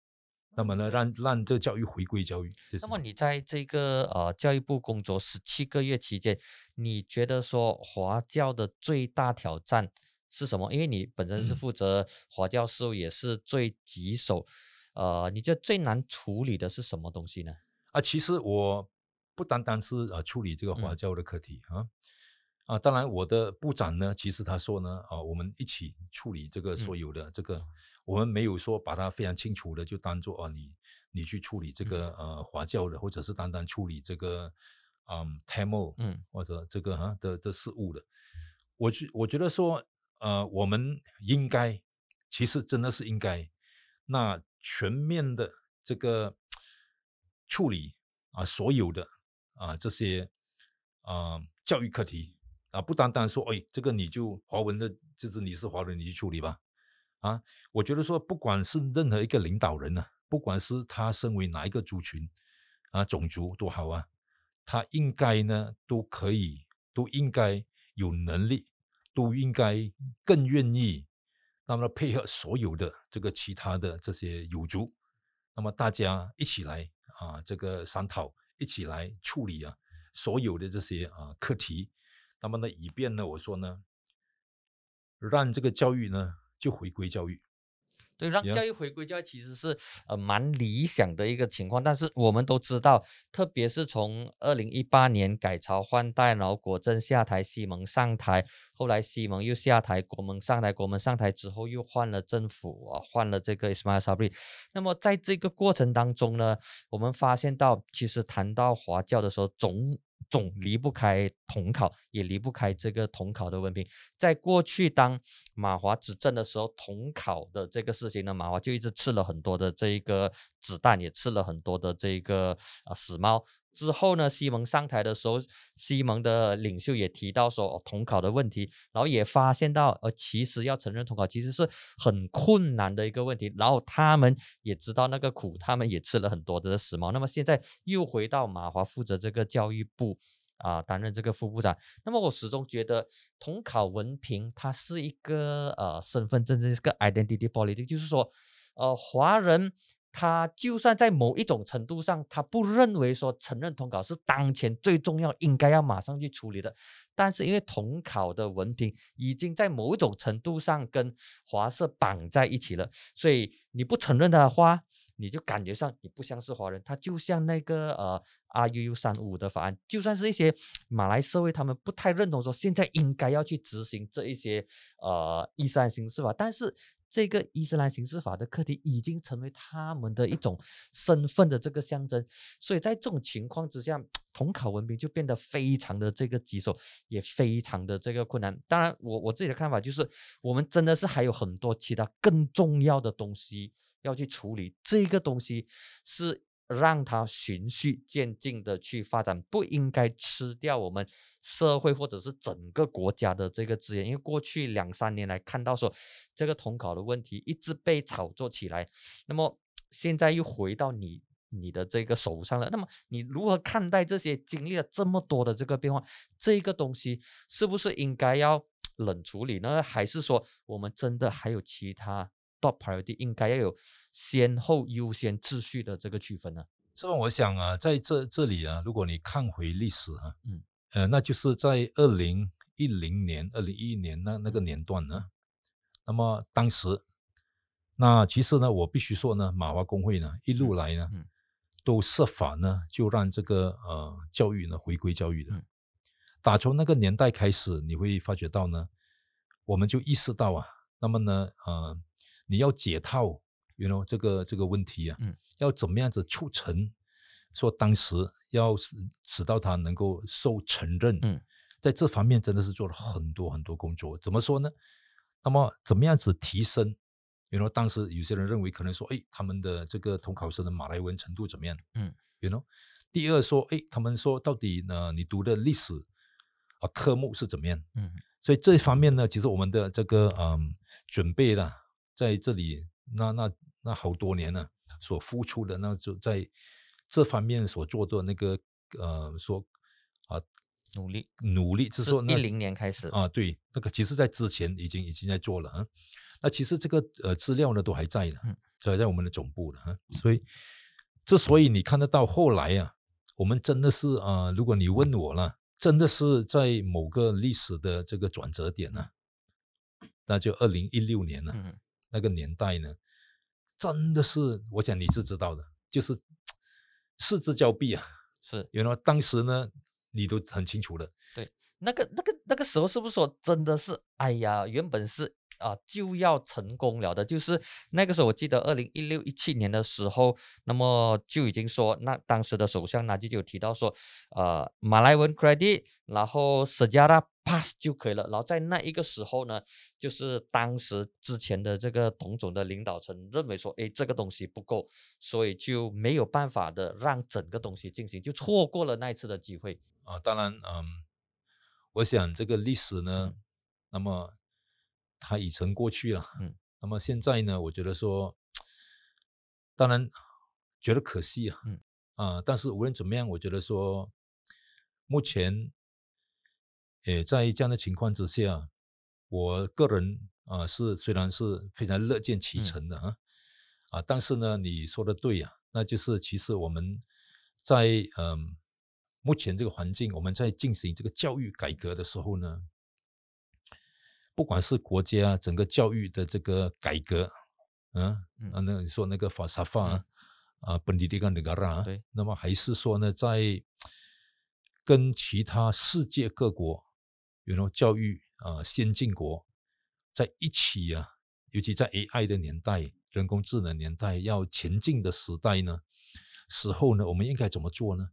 那么呢，让这教育回归教育。那么你在这个教育部工作17个月期间，你觉得说华教的最大挑战是什么？因为你本身是负责华教事务，也是最棘手。你觉得最难处理的是什么东西呢？其实我不单单是处理这个华教的课题当然我的部长呢，其实他说呢我们一起处理这个所有的这个。我们没有说把它非常清楚的就当做你去处理这个华教的，或者是单单处理这个Tamil 或者这个的事务的。我觉得说我们应该，其实真的是应该那全面的这个处理所有的这些教育课题不单单说这个你就华文的，就是你是华人你去处理吧。我觉得说不管是任何一个领导人呢，不管是他身为哪一个族群种族都好他应该呢都可以，都应该有能力，都应该更愿意那么配合所有的这个其他的这些友族，那么大家一起来啊，这个商讨，一起来处理啊所有的这些啊课题。那么呢，以便呢，我说呢，让这个教育呢就回归教育。对，让教育回归教育其实是蛮理想的一个情况，但是我们都知道，特别是从2018年改朝换代，然后国政下台，西蒙上台，后来西蒙又下台，国盟上台之后又换了政府啊，换了这个 Ismael Sabri。那么在这个过程当中呢，我们发现到，其实谈到华教的时候，总离不开统考，也离不开这个统考的文凭。在过去当马华执政的时候，统考的这个事情呢，马华就一直吃了很多的这一个子弹，也吃了很多的这一个死猫。之后呢，西蒙上台的时候，西蒙的领袖也提到说统考的问题，然后也发现到其实要承认统考其实是很困难的一个问题，然后他们也知道那个苦，他们也吃了很多的时髦。那么现在又回到马华负责这个教育部担任这个副部长。那么我始终觉得统考文凭它是一个身份政治，一个 identity politics， 就是说华人他就算在某一种程度上，他不认为说承认统考是当前最重要应该要马上去处理的，但是因为统考的文凭已经在某一种程度上跟华社绑在一起了，所以你不承认的话，你就感觉上你不像是华人。他就像那个RUU35 的法案，就算是一些马来社会他们不太认同说现在应该要去执行这一些伊斯兰刑事法，但是这个伊斯兰刑事法的课题已经成为他们的一种身份的这个象征，所以在这种情况之下，统考文凭就变得非常的这个棘手，也非常的这个困难。当然我自己的看法就是，我们真的是还有很多其他更重要的东西要去处理，这个东西是让它循序渐进的去发展，不应该吃掉我们社会或者是整个国家的这个资源。因为过去2-3年来看到说这个统考的问题一直被炒作起来，那么现在又回到你的这个手上了。那么你如何看待这些经历了这么多的这个变化，这个东西是不是应该要冷处理呢？还是说我们真的还有其他top priority， 应该要有先后优先秩序的这个区分呢？是吧？我想啊，在这里啊，如果你看回历史啊，那就是在2010年、2011年那个年段呢，那么当时，那其实呢，我必须说呢，马华工会呢一路来呢，都设法呢就让这个教育呢回归教育的。打从那个年代开始，你会发觉到呢，我们就意识到啊，那么呢你要解套 you know， 这个问题啊，要怎么样子促成说当时要使到它能够受承认，在这方面真的是做了很多很多工作。怎么说呢？那么怎么样子提升 you know， 当时有些人认为可能说他们的这个统考生的马来文程度怎么样，you know？ 第二说他们说到底呢你读的历史科目是怎么样，所以这方面呢其实我们的这个准备啦，在这里那好多年了，所付出的，那就在这方面所做的那个努力，就是说2010年开始啊，对，那个其实在之前已经在做了啊。那其实这个资料呢都还在的，在我们的总部了啊。所以之所以你看得到后来啊，我们真的是如果你问我了，真的是在某个历史的这个转折点啊，那就2016年了。那个年代呢，真的是我想你是知道的，就是失之交臂啊，是原来当时呢你都很清楚了。对，那个时候是不是说真的是哎呀，原本是就要成功了的，就是那个时候我记得2016-17年的时候，那么就已经说，那当时的首相纳吉就有提到说马来文 credit， 然后 sejarah pass 就可以了。然后在那一个时候呢，就是当时之前的这个董总的领导层认为说这个东西不够，所以就没有办法的让整个东西进行，就错过了那一次的机会当然我想这个历史呢，那么它已成过去了，那么现在呢我觉得说当然觉得可惜啊，但是无论怎么样，我觉得说目前在这样的情况之下，我个人啊，是虽然是非常乐见其成的啊，但是呢，你说的对呀，那就是其实我们在目前这个环境，我们在进行这个教育改革的时候呢，不管是国家整个教育的这个改革，那你说那个Falsafah Pendidikan Negara， 对，那么还是说呢，在跟其他世界各国，you know， 教育先进国在一起啊，尤其在 AI 的年代、人工智能年代要前进的时代呢，时候呢，我们应该怎么做呢？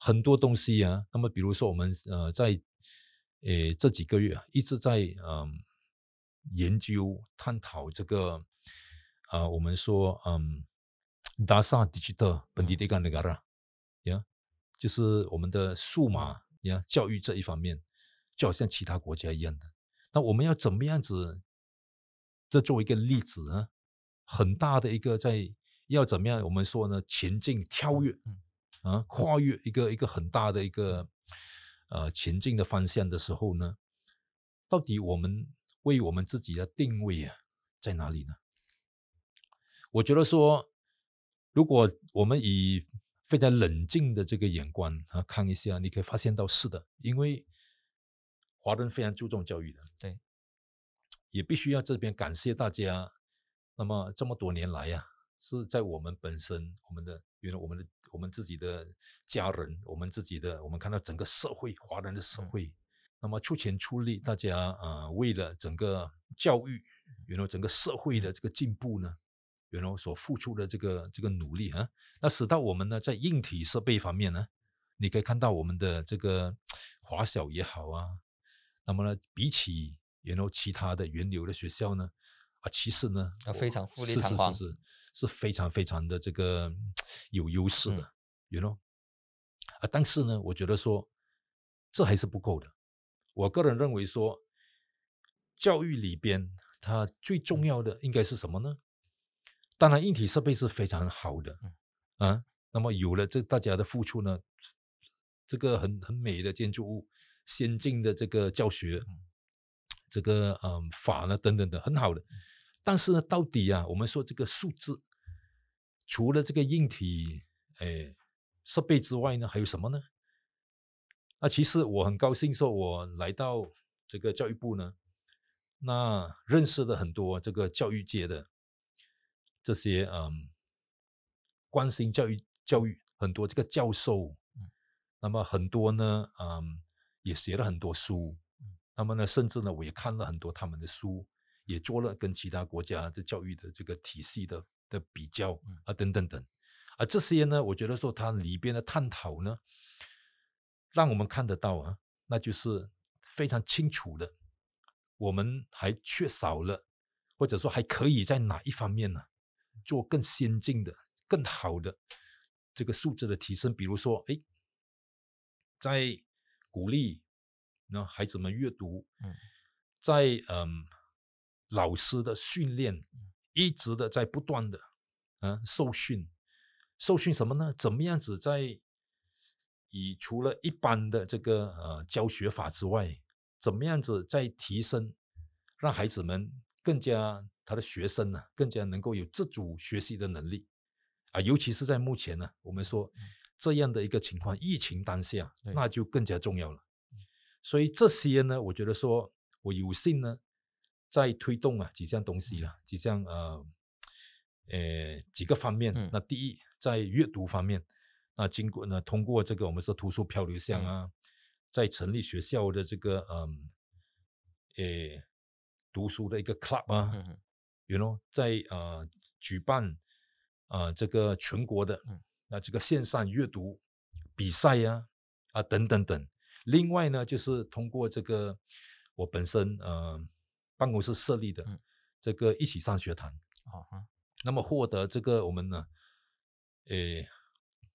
很多东西啊，那么比如说我们在这几个月啊，一直在研究探讨这个我们说DASA Digital Pendidikan Negara， 呀，就是我们的数码呀教育这一方面，就好像其他国家一样的。那我们要怎么样子？这作为一个例子啊，很大的一个在要怎么样？我们说呢，前进、跳跃啊，跨越一个很大的一个前进的方向的时候呢，到底我们为我们自己的定位啊在哪里呢？我觉得说，如果我们以非常冷静的这个眼光啊看一下，你可以发现到是的，因为华人非常注重教育的，对，也必须要这边感谢大家。那么这么多年来呀，是在我们本身、我们的、原来我们自己的家人、我们自己的，我们看到整个社会，华人的社会，那么出钱出力，大家为了整个教育，原来整个社会的这个进步呢，原来所付出的这个努力啊，那使到我们呢在硬体设备方面呢，你可以看到我们的这个华小也好啊。那么呢，比起其他的源流的学校呢，其实呢，非常富丽堂皇，是非常非常的这个有优势的，但是呢，我觉得说这还是不够的。我个人认为说，教育里边它最重要的应该是什么呢？当然，硬体设备是非常好的，那么有了这大家的付出呢，这个很美的建筑物。先进的这个教学，这个法呢等等的很好的，但是呢，到底啊，我们说这个数字，除了这个硬体设备之外呢，还有什么呢？那其实我很高兴说，我来到这个教育部呢，那认识了很多这个教育界的这些关心教育很多这个教授，那么很多呢也写了很多书，那么呢，甚至呢，我也看了很多他们的书，也做了跟其他国家的教育的这个体系的比较等等等，这些呢，我觉得说它里边的探讨呢，让我们看得到啊，那就是非常清楚的，我们还缺少了，或者说还可以在哪一方面呢，做更先进的、更好的这个素质的提升，比如说，在鼓励孩子们阅读，在老师的训练一直的在不断的受训什么呢？怎么样子在以除了一般的这个教学法之外，怎么样子在提升，让孩子们更加他的学生呢更加能够有自主学习的能力尤其是在目前呢，我们说这样的一个情况，疫情当下，那就更加重要了。所以这些呢，我觉得说，我有幸呢，在推动几项东西了，几项几个方面。那第一，在阅读方面，那经过呢，通过这个我们说图书漂流箱在成立学校的这个读书的一个 club 在举办这个全国的。那这个线上阅读比赛等等等。另外呢，就是通过这个我本身办公室设立的这个一起上学堂，那么获得这个我们呢，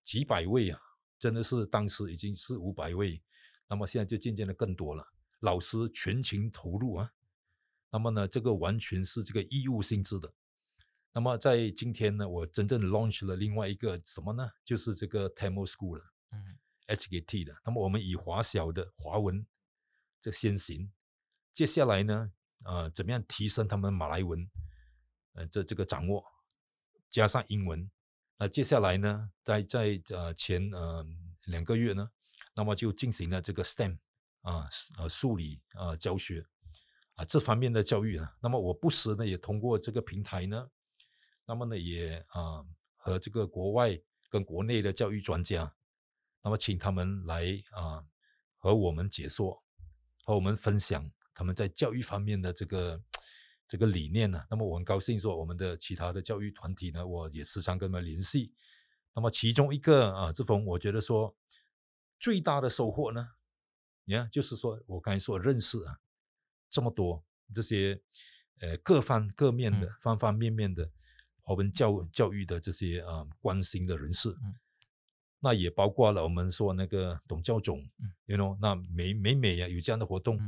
几百位真的是当时已经是400-500位，那么现在就渐渐的更多了。老师全情投入那么呢，这个完全是这个义务性质的。那么在今天呢，我真正 launch 了另外一个什么呢？就是这个 Tamil School 了HKT 的。那么我们以华小的华文这先行，接下来呢，怎么样提升他们马来文这个掌握，加上英文。那接下来呢，在前2个月呢，那么就进行了这个 STEM 数理教学这方面的教育呢。那么我不时呢也通过这个平台呢，那么呢也和这个国外跟国内的教育专家，那么请他们来和我们解说，和我们分享他们在教育方面的这个理念呢。那么我很高兴说，我们的其他的教育团体呢，我也时常跟他们联系。那么其中一个志峰，我觉得说最大的收获呢，你看就是说我刚才说认识这么多这些方方面面的华文教育的这些关心的人士。那也包括了我们说那个董教总you know， 那每有这样的活动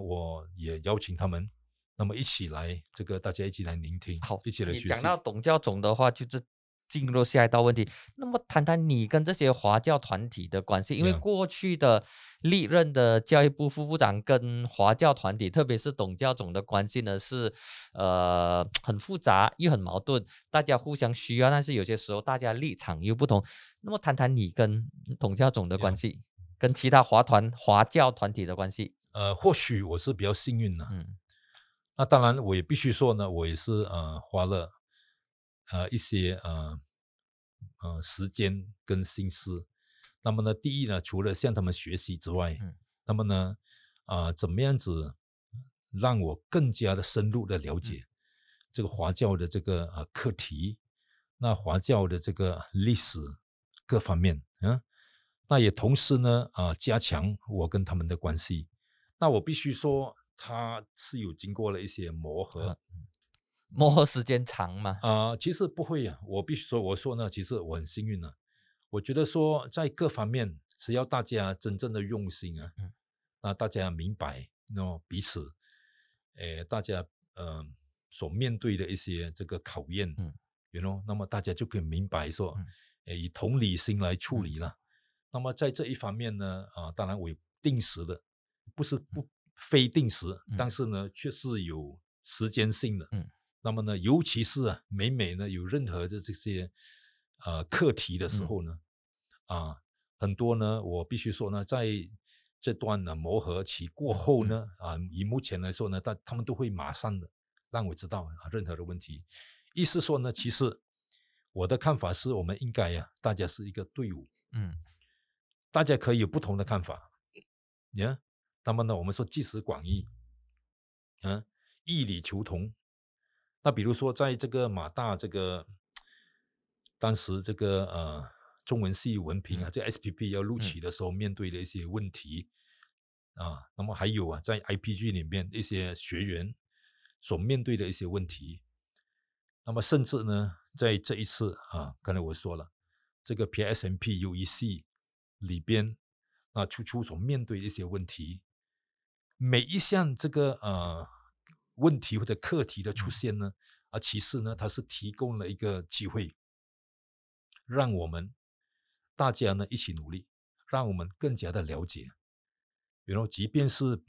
我也邀请他们，那么一起来这个大家一起来聆听，好，一起来学习。你讲到董教总的话，就是进入下一道问题，那么谈谈你跟这些华教团体的关系，因为过去的历任的教育部副部长跟华教团体，特别是董教总的关系呢，是很复杂又很矛盾，大家互相需要，但是有些时候大家立场又不同。那么谈谈你跟董教总的关系，跟其他华教团体的关系。或许我是比较幸运的那当然我也必须说呢，我也是花了一些时间跟心思。那么呢，第一呢，除了向他们学习之外那么呢怎么样子让我更加的深入的了解这个华教的这个课题，那华教的这个历史各方面那也同时呢加强我跟他们的关系。那我必须说他是有经过了一些磨合磨合时间长吗？其实不会我必须说，我说呢，其实我很幸运了我觉得说在各方面只要大家真正的用心那大家明白彼此大家所面对的一些这个考验you know， 那么大家就可以明白说以同理心来处理了那么在这一方面呢当然我也定时的不是非定时但是呢却是有时间性的那么呢，尤其是每呢有任何的这些课题的时候呢很多呢我必须说呢，在这段呢磨合期过后呢以目前来说呢他们都会马上的让我知道任何的问题。意思说呢，其实我的看法是我们应该大家是一个队伍大家可以有不同的看法那么呢我们说集思广益异理求同。那比如说在这个马大这个当时这个中文系文凭这 SPP 要录取的时候面对的一些问题那么还有在 IPG 里面一些学员所面对的一些问题。那么甚至呢在这一次刚才我说了这个 PSMP UEC 里边那初所面对的一些问题，每一项这个问题或者课题的出现呢其实呢它是提供了一个机会让我们大家呢一起努力，让我们更加的了解然后即便是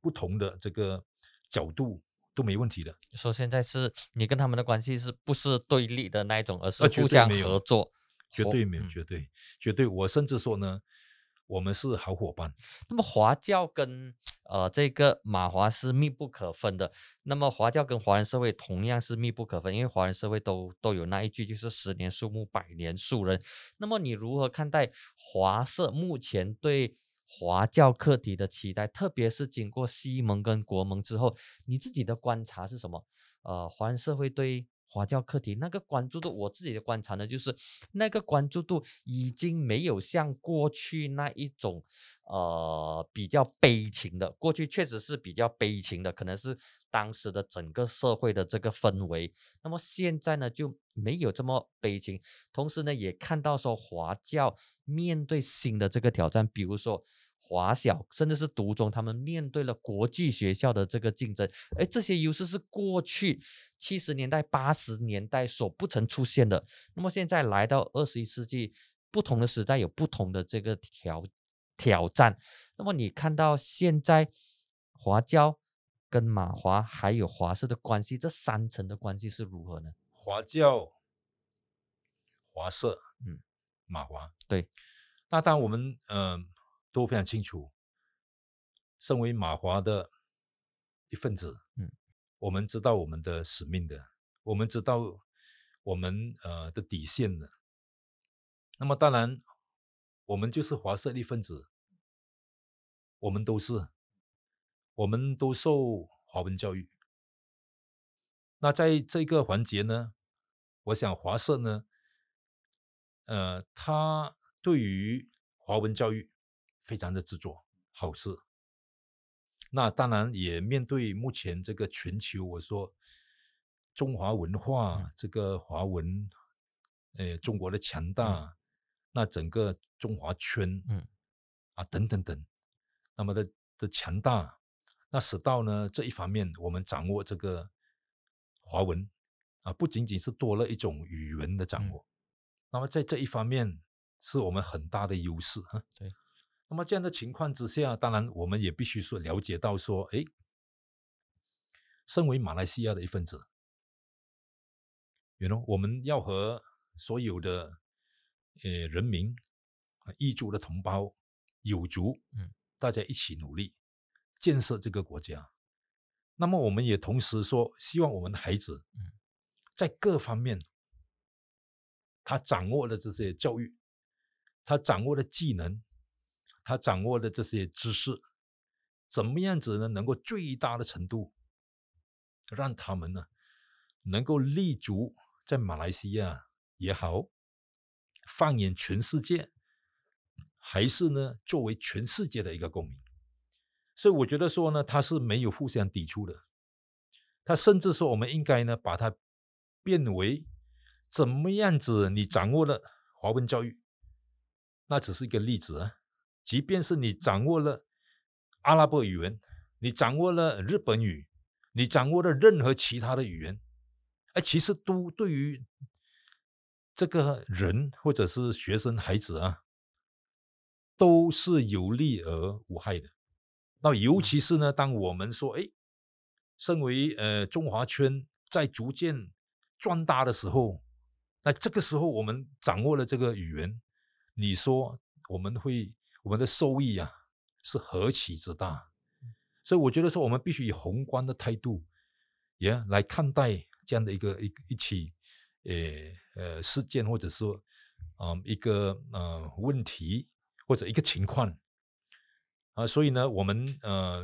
不同的这个角度都没问题的。所以现在是你跟他们的关系是不是对立的那一种，而是互相合作？绝对没有，绝对我甚至说呢我们是好伙伴。那么华教跟这个马华是密不可分的，那么华教跟华人社会同样是密不可分，因为华人社会都有那一句就是10年树木100年树人。那么你如何看待华社目前对华教课题的期待，特别是经过西盟跟国盟之后，你自己的观察是什么？华人社会对华教课题那个关注度，我自己的观察呢，就是那个关注度已经没有像过去那一种比较悲情的，过去确实是比较悲情的，可能是当时的整个社会的这个氛围。那么现在呢就没有这么悲情，同时呢也看到说华教面对新的这个挑战，比如说华小甚至是独中，他们面对了国际学校的这个竞争，而这些优势是过去70年代、80年代所不曾出现的。那么现在来到21世纪，不同的时代有不同的这个挑战。那么你看到现在华教跟马华还有华社的关系，这三层的关系是如何呢？华教、华社、马华，对。那当然我们都非常清楚，身为马华的一份子，我们知道我们的使命的，我们知道我们的底线的。那么当然，我们就是华社一份子，我们都受华文教育。那在这个环节呢，我想华社呢，他对于华文教育非常的执着，好事。那当然也面对目前这个全球，我说中华文化、这个华文，中国的强大，那整个中华圈，等等等，那么的强大，那使到呢这一方面我们掌握这个华文不仅仅是多了一种语言的掌握，那么在这一方面是我们很大的优势哈。对。那么这样的情况之下，当然我们也必须说了解到说，身为马来西亚的一份子，我们要和所有的人民、异族的同胞、友族，大家一起努力建设这个国家。那么我们也同时说，希望我们的孩子在各方面他掌握了这些教育，他掌握了技能，他掌握了这些知识，怎么样子呢能够最大的程度让他们呢能够立足在马来西亚也好，放眼全世界，还是呢作为全世界的一个公民。所以我觉得说呢，它是没有互相抵触的，它甚至说我们应该呢把它变为怎么样子你掌握了华文教育，那只是一个例子啊。即便是你掌握了阿拉伯语言，你掌握了日本语，你掌握了任何其他的语言，其实都对于这个人或者是学生孩子都是有利而无害的。那尤其是呢，当我们说身为中华圈在逐渐壮大的时候，那这个时候我们掌握了这个语言，你说我们的收益是何其之大。所以我觉得说我们必须以宏观的态度来看待这样的一起事件，或者说一个问题或者一个情况所以呢我们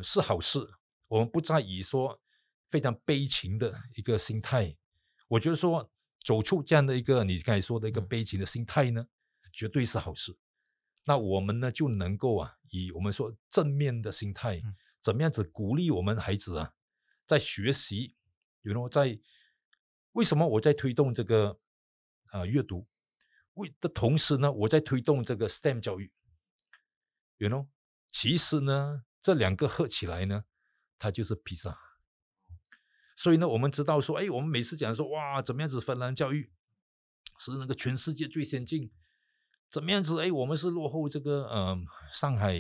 是好事，我们不再以说非常悲情的一个心态。我觉得说走出这样的一个你刚才说的一个悲情的心态呢，绝对是好事。那我们呢就能够以我们说正面的心态，怎么样子鼓励我们孩子在学习。为什么我在推动这个阅读的同时呢，我在推动这个 STEM 教育。其实呢这两个合起来呢，它就是披萨。所以呢我们知道说我们每次讲说哇怎么样子芬兰教育是那个全世界最先进，怎么样子我们是落后这个上海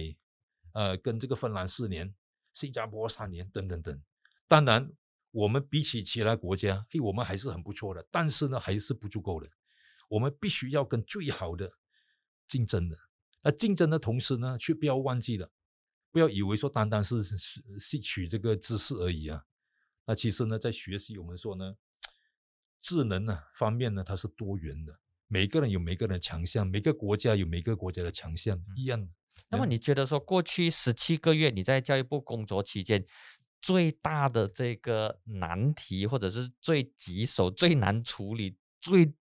跟这个芬兰4年，新加坡3年等等等。当然我们比起其他国家我们还是很不错的，但是呢还是不足够的，我们必须要跟最好的竞争的。那竞争的同时呢，却不要忘记了，不要以为说单单是吸取这个知识而已那其实呢在学习我们说呢智能方面呢，它是多元的，每个人有每个人的强项，每个国家有每个国家的强项一样的。那么你觉得说过去17个月你在教育部工作期间最大的这个难题，或者是最棘手最难处理最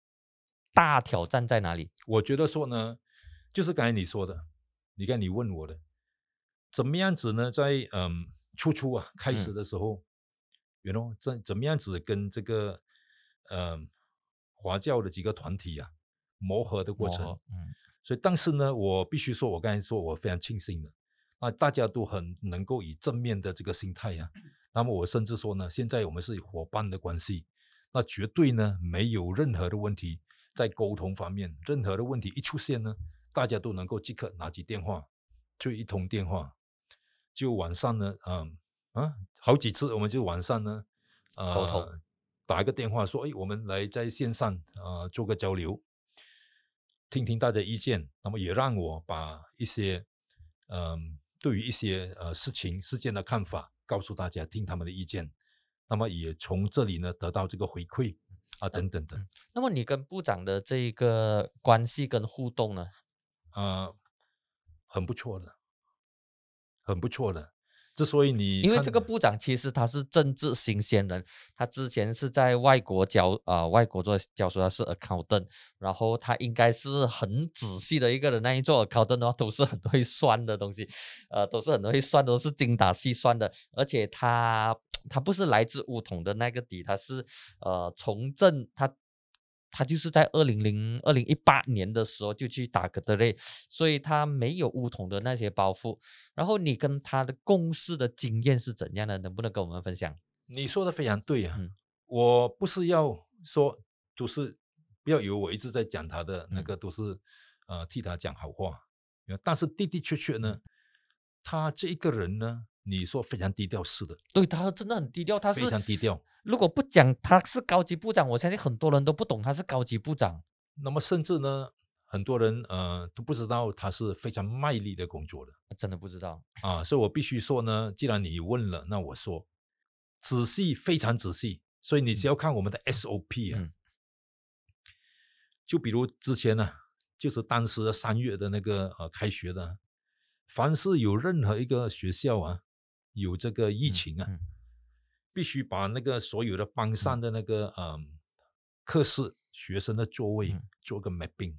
大挑战在哪里？我觉得说呢就是刚才你说的，你问我的怎么样子呢在初初开始的时候怎么样子跟这个华教的几个团体磨合的过程。所以当时呢我必须说，我刚才说我非常庆幸的，那大家都很能够以正面的这个心态那么我甚至说呢现在我们是伙伴的关系，那绝对呢没有任何的问题，在沟通方面任何的问题一出现呢，大家都能够即刻拿起电话，就一通电话就晚上呢啊，好几次我们就晚上呢，打一个电话说，哎，我们来在线上做个交流，听听大家意见，那么也让我把一些对于一些事件的看法告诉大家，听他们的意见，那么也从这里呢得到这个回馈啊，等等等。那么你跟部长的这个关系跟互动呢？很不错的，很不错的。之所以你因为这个部长其实他是政治新鲜人，他之前是在外国教书，他是 accountant， 然后他应该是很仔细的一个人，那一做 accountant 的话都是很会算的东西，都是精打细算的，而且他不是来自巫统的那个底，他是从政，他就是在2018年的时候就去打格德雷，所以他没有巫统的那些包袱。然后你跟他的共事的经验是怎样的？能不能跟我们分享？你说的非常对啊，我不是要说都是，不要以为我一直在讲他的那个都是替他讲好话，但是的确呢，他这一个人呢，你说非常低调是的，对，他真的很低调，他是非常低调。如果不讲他是高级部长，我相信很多人都不懂他是高级部长。那么甚至呢，很多人都不知道他是非常卖力的工作的，真的不知道啊。所以我必须说呢，既然你问了，那我说仔细，非常仔细。所以你只要看我们的 SOP 啊，就比如之前呢，就是当时的3月的那个开学的，凡是有任何一个学校啊，有这个疫情啊，必须把那个所有的班上的那个课室学生的座位做个 mapping，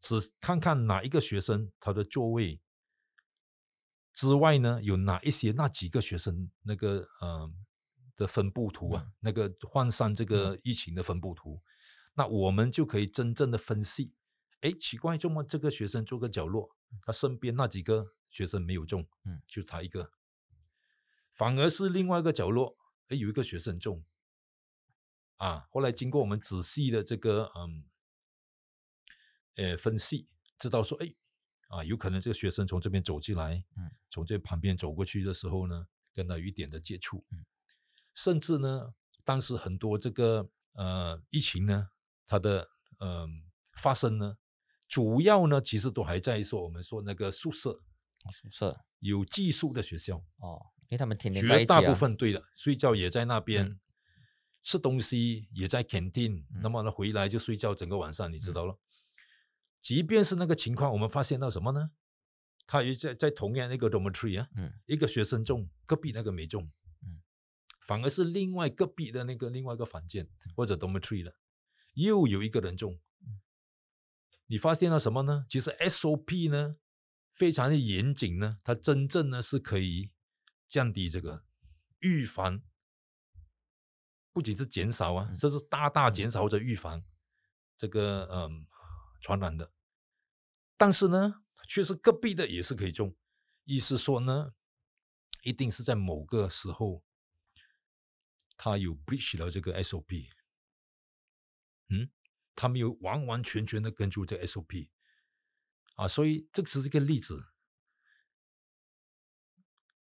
只看看哪一个学生他的座位之外呢，有哪一些那几个学生那个的分布图啊，那个换上这个疫情的分布图，那我们就可以真正的分析。哎，奇怪，怎么这个学生坐个角落，他身边那几个学生没有中，就他一个，反而是另外一个角落，哎，有一个学生中，啊，后来经过我们仔细的这个分析，知道说，哎，啊，有可能这个学生从这边走进来，从这旁边走过去的时候呢，跟他有一点的接触，甚至呢，当时很多这个疫情呢，它的发生呢，主要呢，其实都还在说我们说那个宿舍有寄宿的学校哦，因为他们天天在一起啊，绝大部分对的，睡觉也在那边，吃东西也在 canteen，那么呢回来就睡觉，整个晚上你知道了。即便是那个情况，我们发现到什么呢？他也在同样一个 dormitory 啊，一个学生中，隔壁那个没中，反而是另外隔壁的那个另外一个房间或者 dormitory 的又有一个人中，你发现到什么呢？其实 SOP 呢，非常的严谨呢，它真正呢是可以降低这个预防，不仅是减少啊，这是大大减少着预防这个传染的。但是呢，确实隔壁的也是可以中，意思说呢，一定是在某个时候他有 breach 了这个 SOP， 他没有完完全全的根据这个 SOP。啊，所以这是一个例子，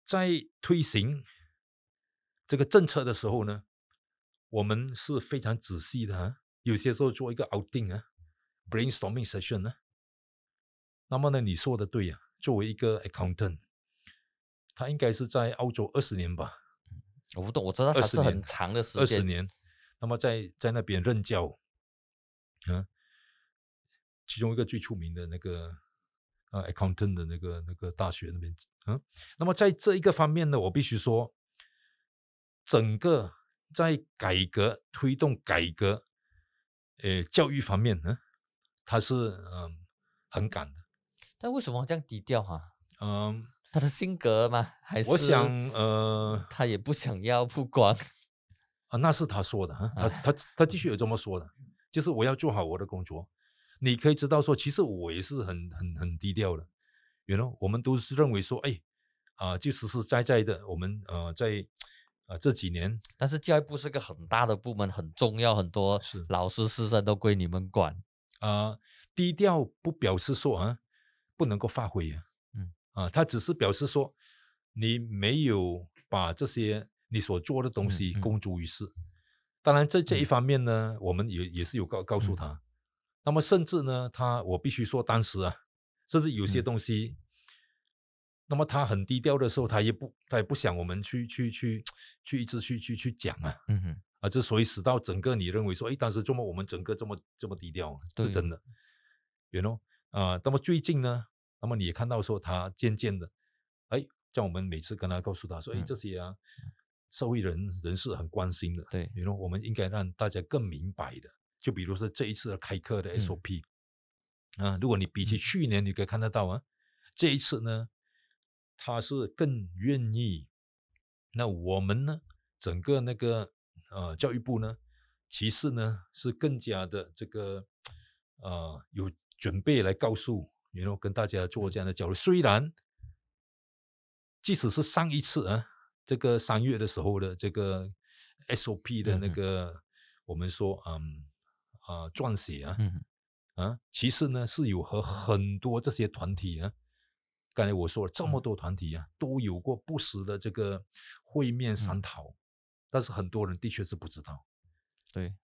在推行这个政策的时候呢，我们是非常仔细的啊，有些时候做一个 outing 啊 ，brainstorming session 啊。那么呢，你说的对啊，作为一个 accountant， 他应该是在澳洲20年吧？我不懂，我知道他是很长的时间，20年。那么在那边任教，其中一个最出名的那个accountant 的那个大学那边，那么在这一个方面呢，我必须说，整个在改革推动改革，教育方面呢，他是很敢的。但为什么这样低调哈？他的性格吗？还是我想他也不想要曝光啊？那是他说的啊，他继续有这么说的，就是我要做好我的工作。你可以知道说，其实我也是很低调的，you know，我们都是认为说，哎，就实实在在的，我们在这几年，但是教育部是个很大的部门，很重要，很多老师师生都归你们管。低调不表示说不能够发挥啊，他只是表示说你没有把这些你所做的东西公诸于世。当然在这一方面呢，我们也是有告诉他。那么甚至呢，我必须说当时啊，甚至有些东西，那么他很低调的时候，他也不想我们去一直去讲啊。这所以使到整个你认为说，当时怎么我们整个这么低调、啊，是真的。You know？ 那么最近呢，那么你也看到说他渐渐的，像我们每次跟他告诉他说，这些啊，受益人士很关心的，对， you know， 我们应该让大家更明白的，就比如说这一次的开课的 SOP，如果你比起去年，你可以看得到啊，这一次呢，他是更愿意。那我们呢，整个那个教育部呢，其实呢是更加的这个有准备来告诉，you know， 跟大家做这样的交流。虽然即使是上一次啊，这个3月的时候的这个 SOP 的那个，我们说撰写啊，其实呢是有和很多这些团体啊，刚才我说了这么多团体啊，都有过不时的这个会面商讨，但是很多人的确是不知道。对，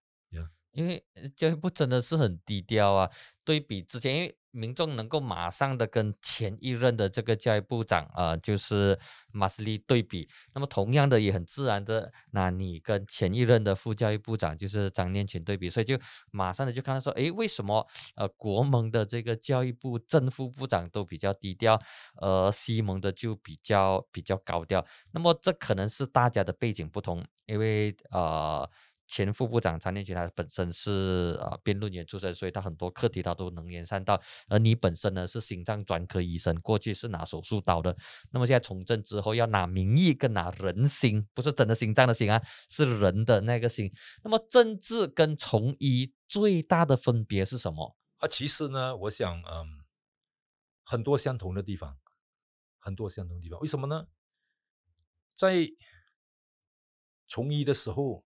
因为教育部真的是很低调啊，对比之前，因为民众能够马上的跟前一任的这个教育部长就是马斯利对比，那么同样的也很自然的，那你跟前一任的副教育部长就是张念群对比，所以就马上的就看到说，为什么国盟的这个教育部正副部长都比较低调，西盟的就比较高调，那么这可能是大家的背景不同，因为前副部长张念群他本身是辩论员出身，所以他很多课题他都能言善道。而你本身呢是心脏专科医生，过去是拿手术刀的，那么现在从政之后要拿民意跟拿人心，不是真的心脏的心啊，是人的那个心。那么政治跟从医最大的分别是什么？其实呢，我想很多相同的地方，为什么呢？在从医的时候。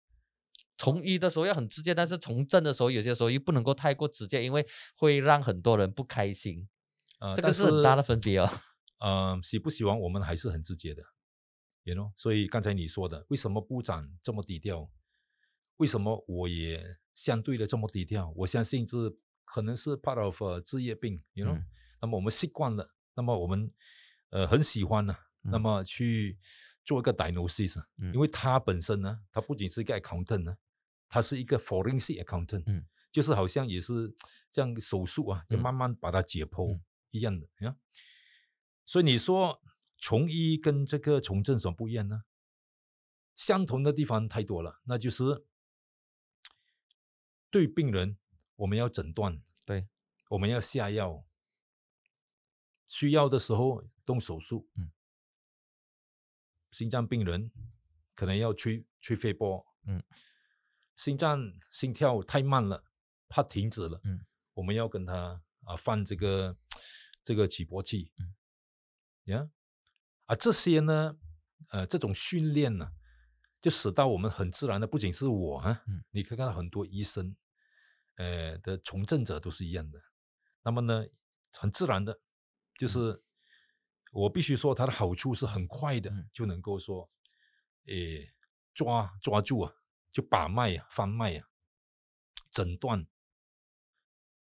要很直接，但是从政的时候有些时候又不能够太过直接，因为会让很多人不开心，这个是很大的分别哦。喜不喜欢我们还是很直接的 you know？ 所以刚才你说的为什么部长这么低调，为什么我也相对的这么低调，我相信这可能是 part of 职业病 you know？ 那么我们习惯了，那么我们很喜欢了，那么去做一个 diagnosis， 因为他本身呢，他不仅是一个 accountant 呢，他是一个 Forensic Accountant，就是好像也是这样手术啊，就慢慢把它解剖一样的，所以你说从医跟这个从政什么不一样呢？相同的地方太多了，那就是对病人我们要诊断，对，我们要下药，需要的时候动手术。心脏病人可能要吹肺波，心跳太慢了，怕停止了，我们要跟他放这个起搏器，这些呢这种训练呢，就使到我们很自然的，不仅是我你可以看到很多医生的从政者都是一样的，那么呢很自然的就是，我必须说它的好处是很快的就能够说抓住啊，就把脉啊，翻脉啊，诊断，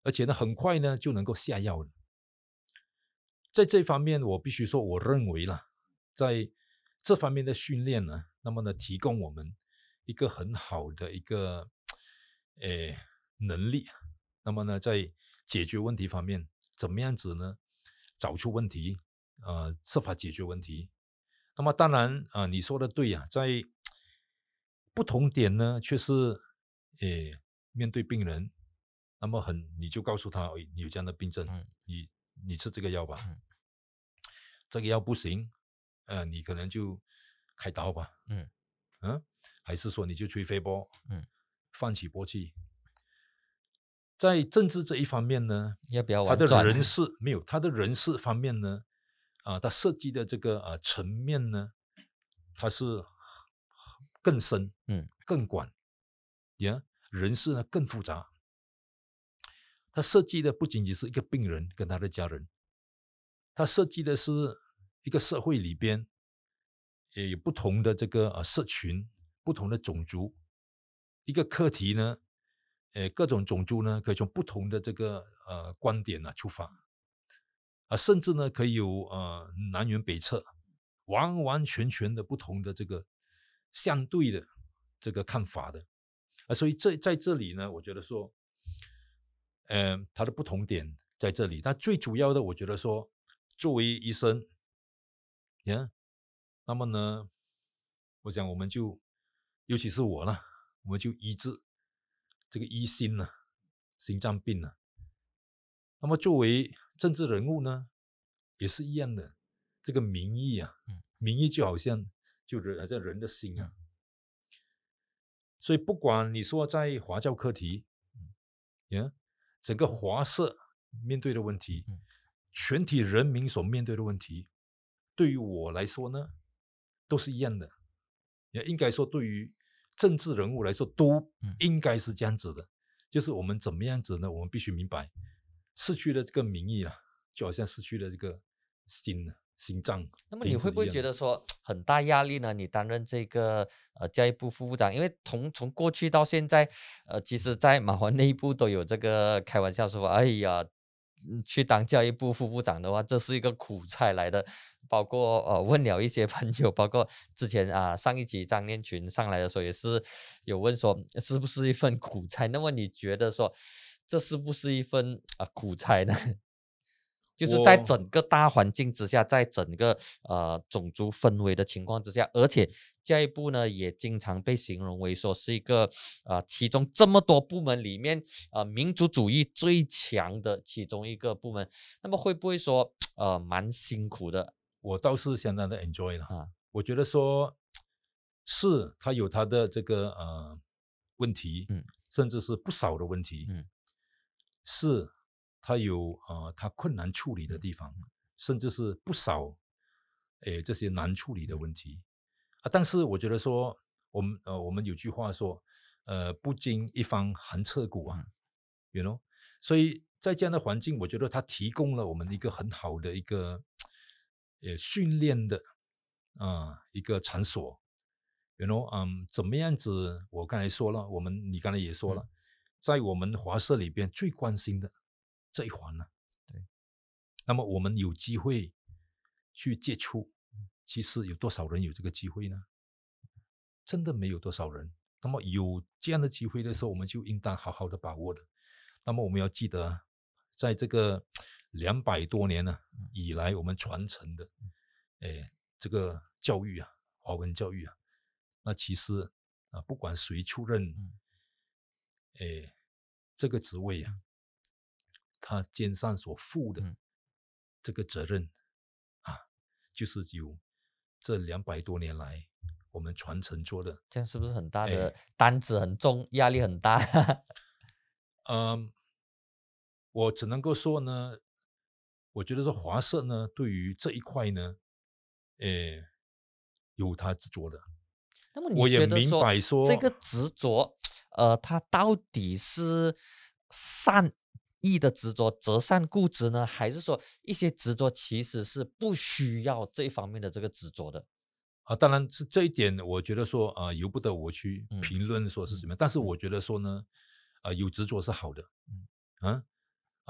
而且呢很快呢就能够下药了。在这方面我必须说，我认为啦，在这方面的训练呢，那么呢提供我们一个很好的一个能力，那么呢在解决问题方面怎么样子呢找出问题，设法解决问题。那么当然你说的对啊，在不同点呢却是面对病人，那么你就告诉他你有这样的病症，你吃这个药吧，这个药不行你可能就开刀吧还是说你就吹飞波放起波器。在政治这一方面呢，要不要玩转，他的人事没有，他的人事方面呢它设计的这个层面呢，它是更深更广人事呢更复杂，它设计的不仅仅是一个病人跟他的家人，它设计的是一个社会里边也有不同的这个社群、不同的种族，一个课题呢，各种种族呢可以从不同的这个观点出发，甚至呢可以有南辕北辙，完完全全的不同的这个相对的这个看法的，所以在这里呢，我觉得说，它的不同点在这里。但最主要的，我觉得说，作为医生，那么呢，我想我们就，尤其是我呢，我们就医治这个医心呢，心脏病呢。那么作为政治人物呢，也是一样的，这个民意啊，民意就好像就人的心啊。所以不管你说在华教课题，整个华社面对的问题，全体人民所面对的问题，对于我来说呢，都是一样的。也应该说，对于政治人物来说，都应该是这样子的。就是我们怎么样子呢？我们必须明白，失去了这个民意啊，就好像失去了这个心啊。心脏。那么你会不会觉得说很大压力呢？你担任这个教育部副部长，因为从过去到现在，其实在马华内部都有这个开玩笑说，哎呀，去当教育部副部长的话，这是一个苦差来的。包括问了一些朋友，包括之前上一集张念群上来的时候也是有问说，是不是一份苦差？那么你觉得说这是不是一份苦差呢？就是在整个大环境之下，在整个种族氛围的情况之下，而且教育部呢也经常被形容为说是一个其中这么多部门里面民族主义最强的其中一个部门。那么会不会说蛮辛苦的？我倒是相当的 enjoy 了我觉得说是它有它的这个问题，甚至是不少的问题，是。它有它困难处理的地方，甚至是不少，这些难处理的问题但是我觉得说，我们有句话说，不经一方寒彻骨啊，you know。所以在这样的环境，我觉得它提供了我们一个很好的一个，训练的一个场所，you know。怎么样子？我刚才说了，你刚才也说了，在我们华社里边最关心的。这一环呢，对，那么我们有机会去接触，其实有多少人有这个机会呢？真的没有多少人。那么有这样的机会的时候，我们就应当好好的把握的。那么我们要记得，在这个200多年以来，我们传承的，这个教育啊，华文教育啊，那其实不管谁出任，这个职位啊。他肩上所负的这个责任就是由这200多年来我们传承做的。这样是不是很大的担子很重，压力很大？我只能够说呢，我觉得说华社呢对于这一块呢，有他执着的。那么你觉得说我也明白说这个执着，他到底是善意的执着，择善固执呢，还是说一些执着其实是不需要这一方面的这个执着的？当然是这一点，我觉得说由不得我去评论说是什么，但是我觉得说呢，有执着是好的，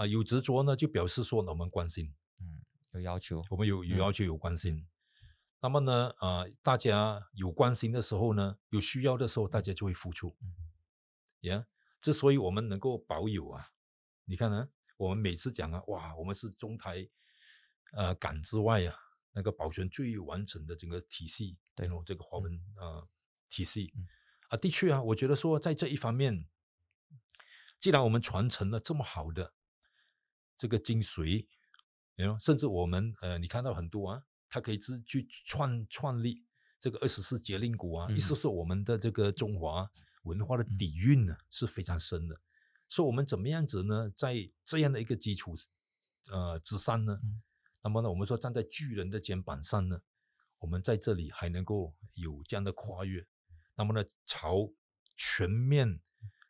有执着呢就表示说我们关心，有要求，我们有要求，有关心。那么呢，大家有关心的时候呢，有需要的时候，大家就会付出。之所以我们能够保有你看呢，我们每次讲哇，我们是中台港之外那个保存最完整的整个体系，对这个华文体系的确我觉得说在这一方面，既然我们传承了这么好的这个精髓，甚至我们你看到很多它可以去创立这个24节令国意思是我们的这个中华文化的底蕴是非常深的。所以我们怎么样子呢，在这样的一个基础之上呢，那么呢我们说站在巨人的肩膀上呢，我们在这里还能够有这样的跨越，那么呢朝全面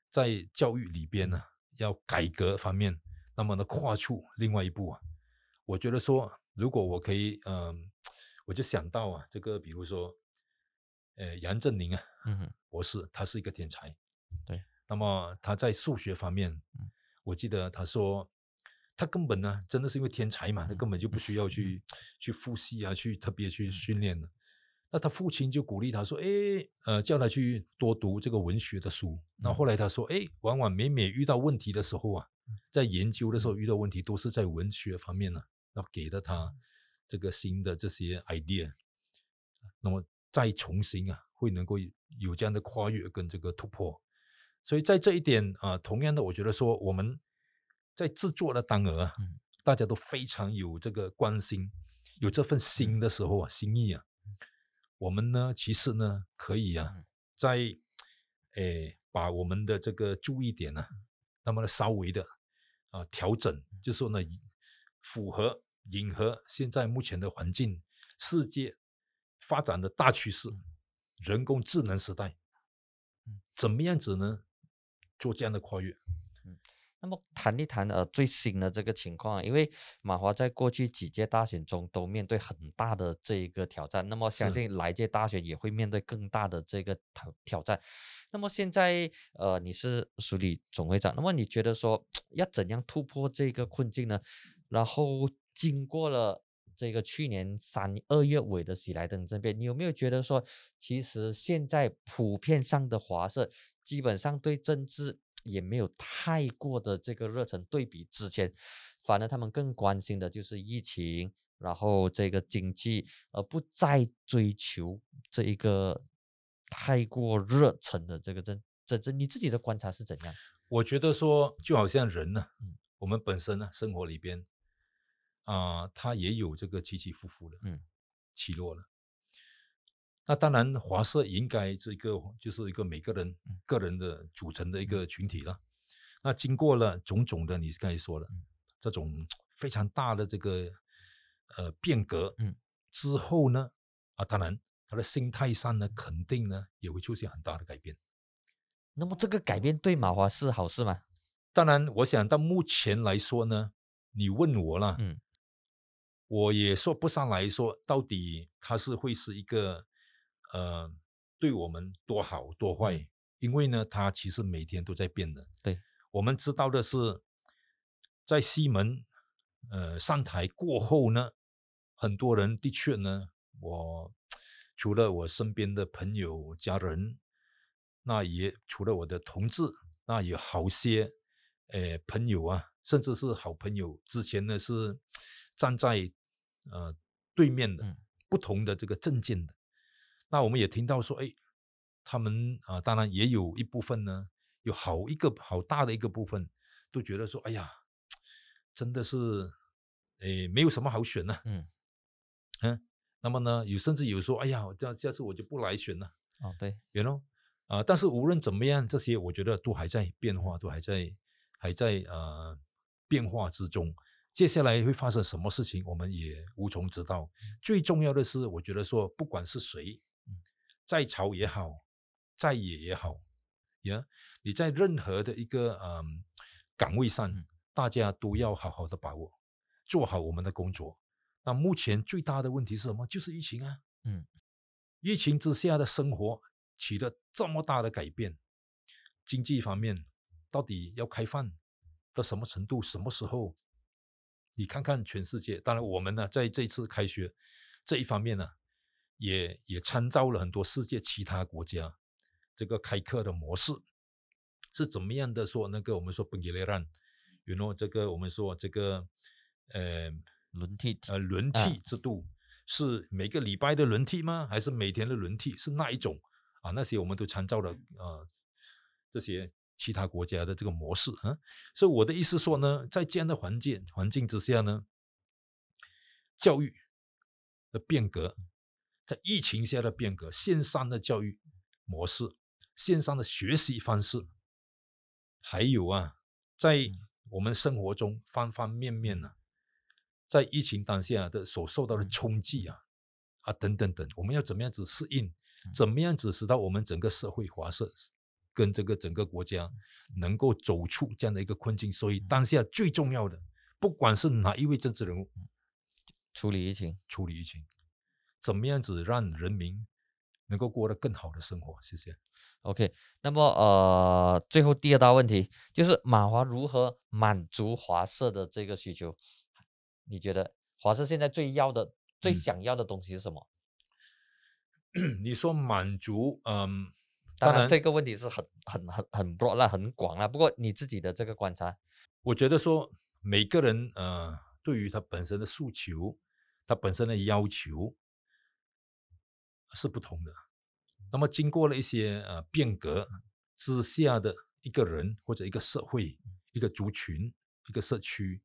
在教育里边要改革方面，那么呢跨出另外一步我觉得说如果我可以我就想到这个比如说杨振宁啊，博士，他是一个天才。对，那么他在数学方面，我记得他说，他根本呢，真的是因为天才嘛，他根本就不需要去复习啊，去特别去训练了。那他父亲就鼓励他说：“哎，叫他去多读这个文学的书。”那后来他说：“哎，往往每遇到问题的时候啊，在研究的时候遇到问题，都是在文学方面呢、啊，那给了他这个新的这些 idea， 那么再重新啊，会能够有这样的跨越跟这个突破。所以在这一点啊、同样的，我觉得说我们在制作的当儿啊，大家都非常有这个关心，有这份心的时候啊，心意啊。”我们呢，其实呢，可以啊，在把我们的这个注意点呢、啊，那么稍微的啊调整，就是说呢，符合迎合现在目前的环境、世界发展的大趋势，人工智能时代，怎么样子呢？做这样的跨越。那么谈一谈最新的这个情况，因为马华在过去几届大选中都面对很大的这一个挑战，那么相信来届大选也会面对更大的这个挑战。那么现在你是署理总会长，那么你觉得说要怎样突破这个困境呢？然后经过了这个去年2月尾的喜来登政变，你有没有觉得说其实现在普遍上的华社基本上对政治也没有太过的这个热忱，对比之前反而他们更关心的就是疫情，然后这个经济，而不再追求这一个太过热忱的这个政治。你自己的观察是怎样？我觉得说就好像人呢、啊我们本身呢、啊、生活里边啊，他也有这个起起伏伏的起落了。那当然华社应该是一个就是一个每个人个人的组成的一个群体了。那经过了种种的你刚才说的这种非常大的这个变革之后呢啊，当然他的心态上呢肯定呢也会出现很大的改变。那么这个改变对马华是好事吗？当然我想到目前来说呢，你问我了我也说不上来说到底他是会是一个对我们多好多坏，因为呢，它其实每天都在变的。对，我们知道的是，在西门上台过后呢，很多人的确呢，我除了我身边的朋友、家人，那也除了我的同志，那有好些朋友啊，甚至是好朋友，之前呢是站在对面的不同的这个政见的。那我们也听到说，哎，他们啊，当然也有一部分呢，有好大的一个部分，都觉得说，哎呀，真的是，哎，没有什么好选呢、啊。那么呢，甚至有说，哎呀，下次我就不来选了。哦，对 ，you know， 啊，但是无论怎么样，这些我觉得都还在变化，都还在变化之中。接下来会发生什么事情，我们也无从知道。最重要的是，我觉得说，不管是谁。在朝也好，在野也好，你在任何的一个岗位上，大家都要好好的把握，做好我们的工作。那目前最大的问题是什么？就是疫情啊。疫情之下的生活起了这么大的改变，经济方面到底要开放到什么程度？什么时候？你看看全世界，当然我们呢，在这次开学这一方面呢、啊。也参照了很多世界其他国家这个开课的模式是怎么样的，说那个我们说 penggiliran you know 这个我们说这个轮替制度、是每个礼拜的轮替吗？还是每天的轮替？是那一种啊？那些我们都参照了这些其他国家的这个模式啊。所以我的意思说呢，在这样的环境之下呢，教育的变革。在疫情下的变革，线上的教育模式，线上的学习方式，还有啊，在我们生活中方方面面呢、啊，在疫情当下的所受到的冲击啊，等等，我们要怎么样子适应？怎么样子使到我们整个社会华社跟这个整个国家能够走出这样的一个困境？所以当下最重要的，不管是哪一位政治人物，处理疫情。怎么样子让人民能够过得更好的生活。谢谢。OK， 那么最后第二大问题就是马华如何满足华社的这个需求？你觉得华社现在最要的、最想要的东西是什么？你说满足，当然这个问题是很 broad 啦，很广啦。不过你自己的这个观察，我觉得说每个人对于他本身的诉求，他本身的要求是不同的。那么经过了一些变革之下的一个人或者一个社会、一个族群、一个社区，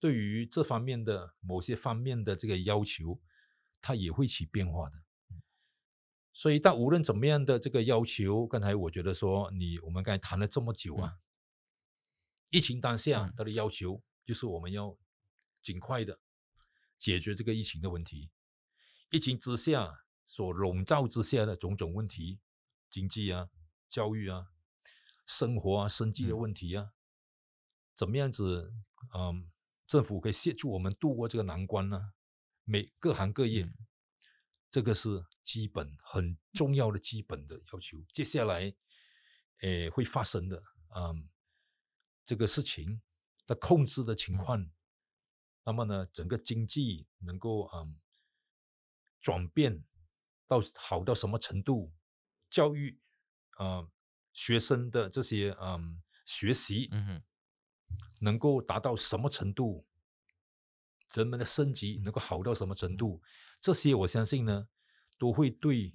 对于这方面的某些方面的这个要求，它也会起变化的。所以但无论怎么样的这个要求，刚才我觉得说我们刚才谈了这么久啊，疫情当下它的要求就是我们要尽快的解决这个疫情的问题，疫情之下所笼罩之下的种种问题，经济啊、教育啊、生活啊、生计的问题啊，怎么样子政府可以协助我们度过这个难关呢？各行各业，这个是基本很重要的基本的要求。接下来会发生的这个事情的控制的情况，那么呢整个经济能够转变到好到什么程度，教育学生的这些学习能够达到什么程度，人们的升级能够好到什么程度，这些我相信呢都会对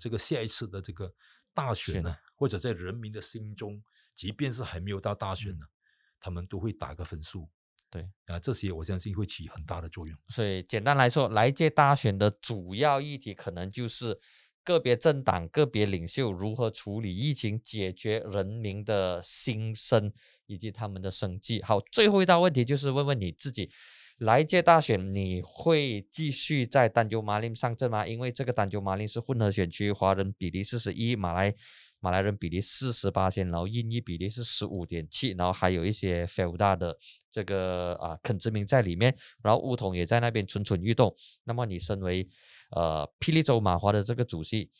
这个下一次的这个大选呢，或者在人民的心中，即便是还没有到大选呢，他们都会打个分数。对这些我相信会起很大的作用。所以简单来说，来届大选的主要议题可能就是个别政党、个别领袖如何处理疫情，解决人民的心声以及他们的生计。好，最后一道问题就是问问你自己，来届大选你会继续在丹丘马林上阵吗？因为这个丹丘马林是混合选区，华人比例41%，马来人比例 48%， 然后印裔比例是 15.7%， 然后还有一些 Felda 的这个肯知名在里面，然后巫统也在那边蠢蠢欲动。那么你身为霹雳州马华的这个主席，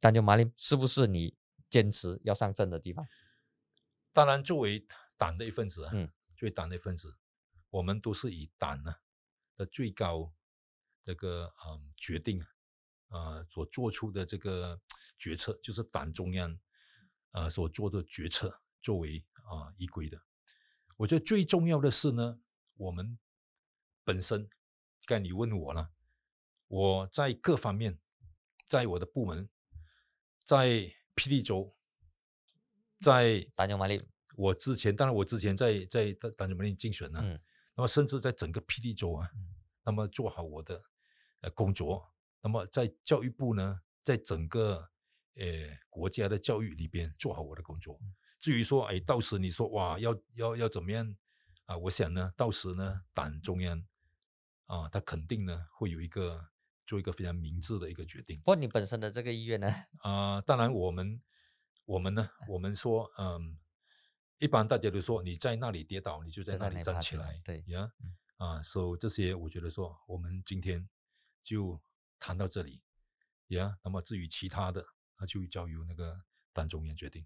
丹丘马林是不是你坚持要上阵的地方？当然作为党的一份子作为党的一份子，我们都是以党的最高这个决定所做出的这个决策，就是党中央所做的决策作为依归的。我觉得最重要的是呢，我们本身，刚才你问我了，我在各方面，在我的部门，在霹雳州，在丹丘马林，我之前当然我之前在丹丘马林竞选呢，那么甚至在整个霹雳州那么做好我的工作。那么在教育部呢，在整个国家的教育里边做好我的工作。至于说到时你说哇要怎么样我想呢，到时呢党中央他肯定呢会有做一个非常明智的一个决定。不过你本身的这个意愿呢？当然我们说一般大家都说你在那里跌倒你就在那里站起来，对呀所以这些我觉得说我们今天就谈到这里那么至于其他的那就交由那个党中央决定。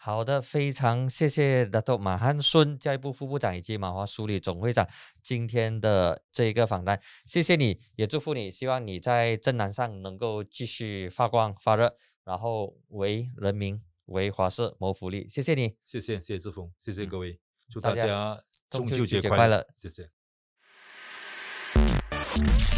好的，非常谢谢 Dato' 马汉顺教育部副部长以及马华书里总会长今天的这个访谈，谢谢你，也祝福你，希望你在政坛上能够继续发光发热，然后为人民为华社谋福利。谢谢你，谢谢志峰，谢谢各位，祝大家中秋节快乐，谢谢。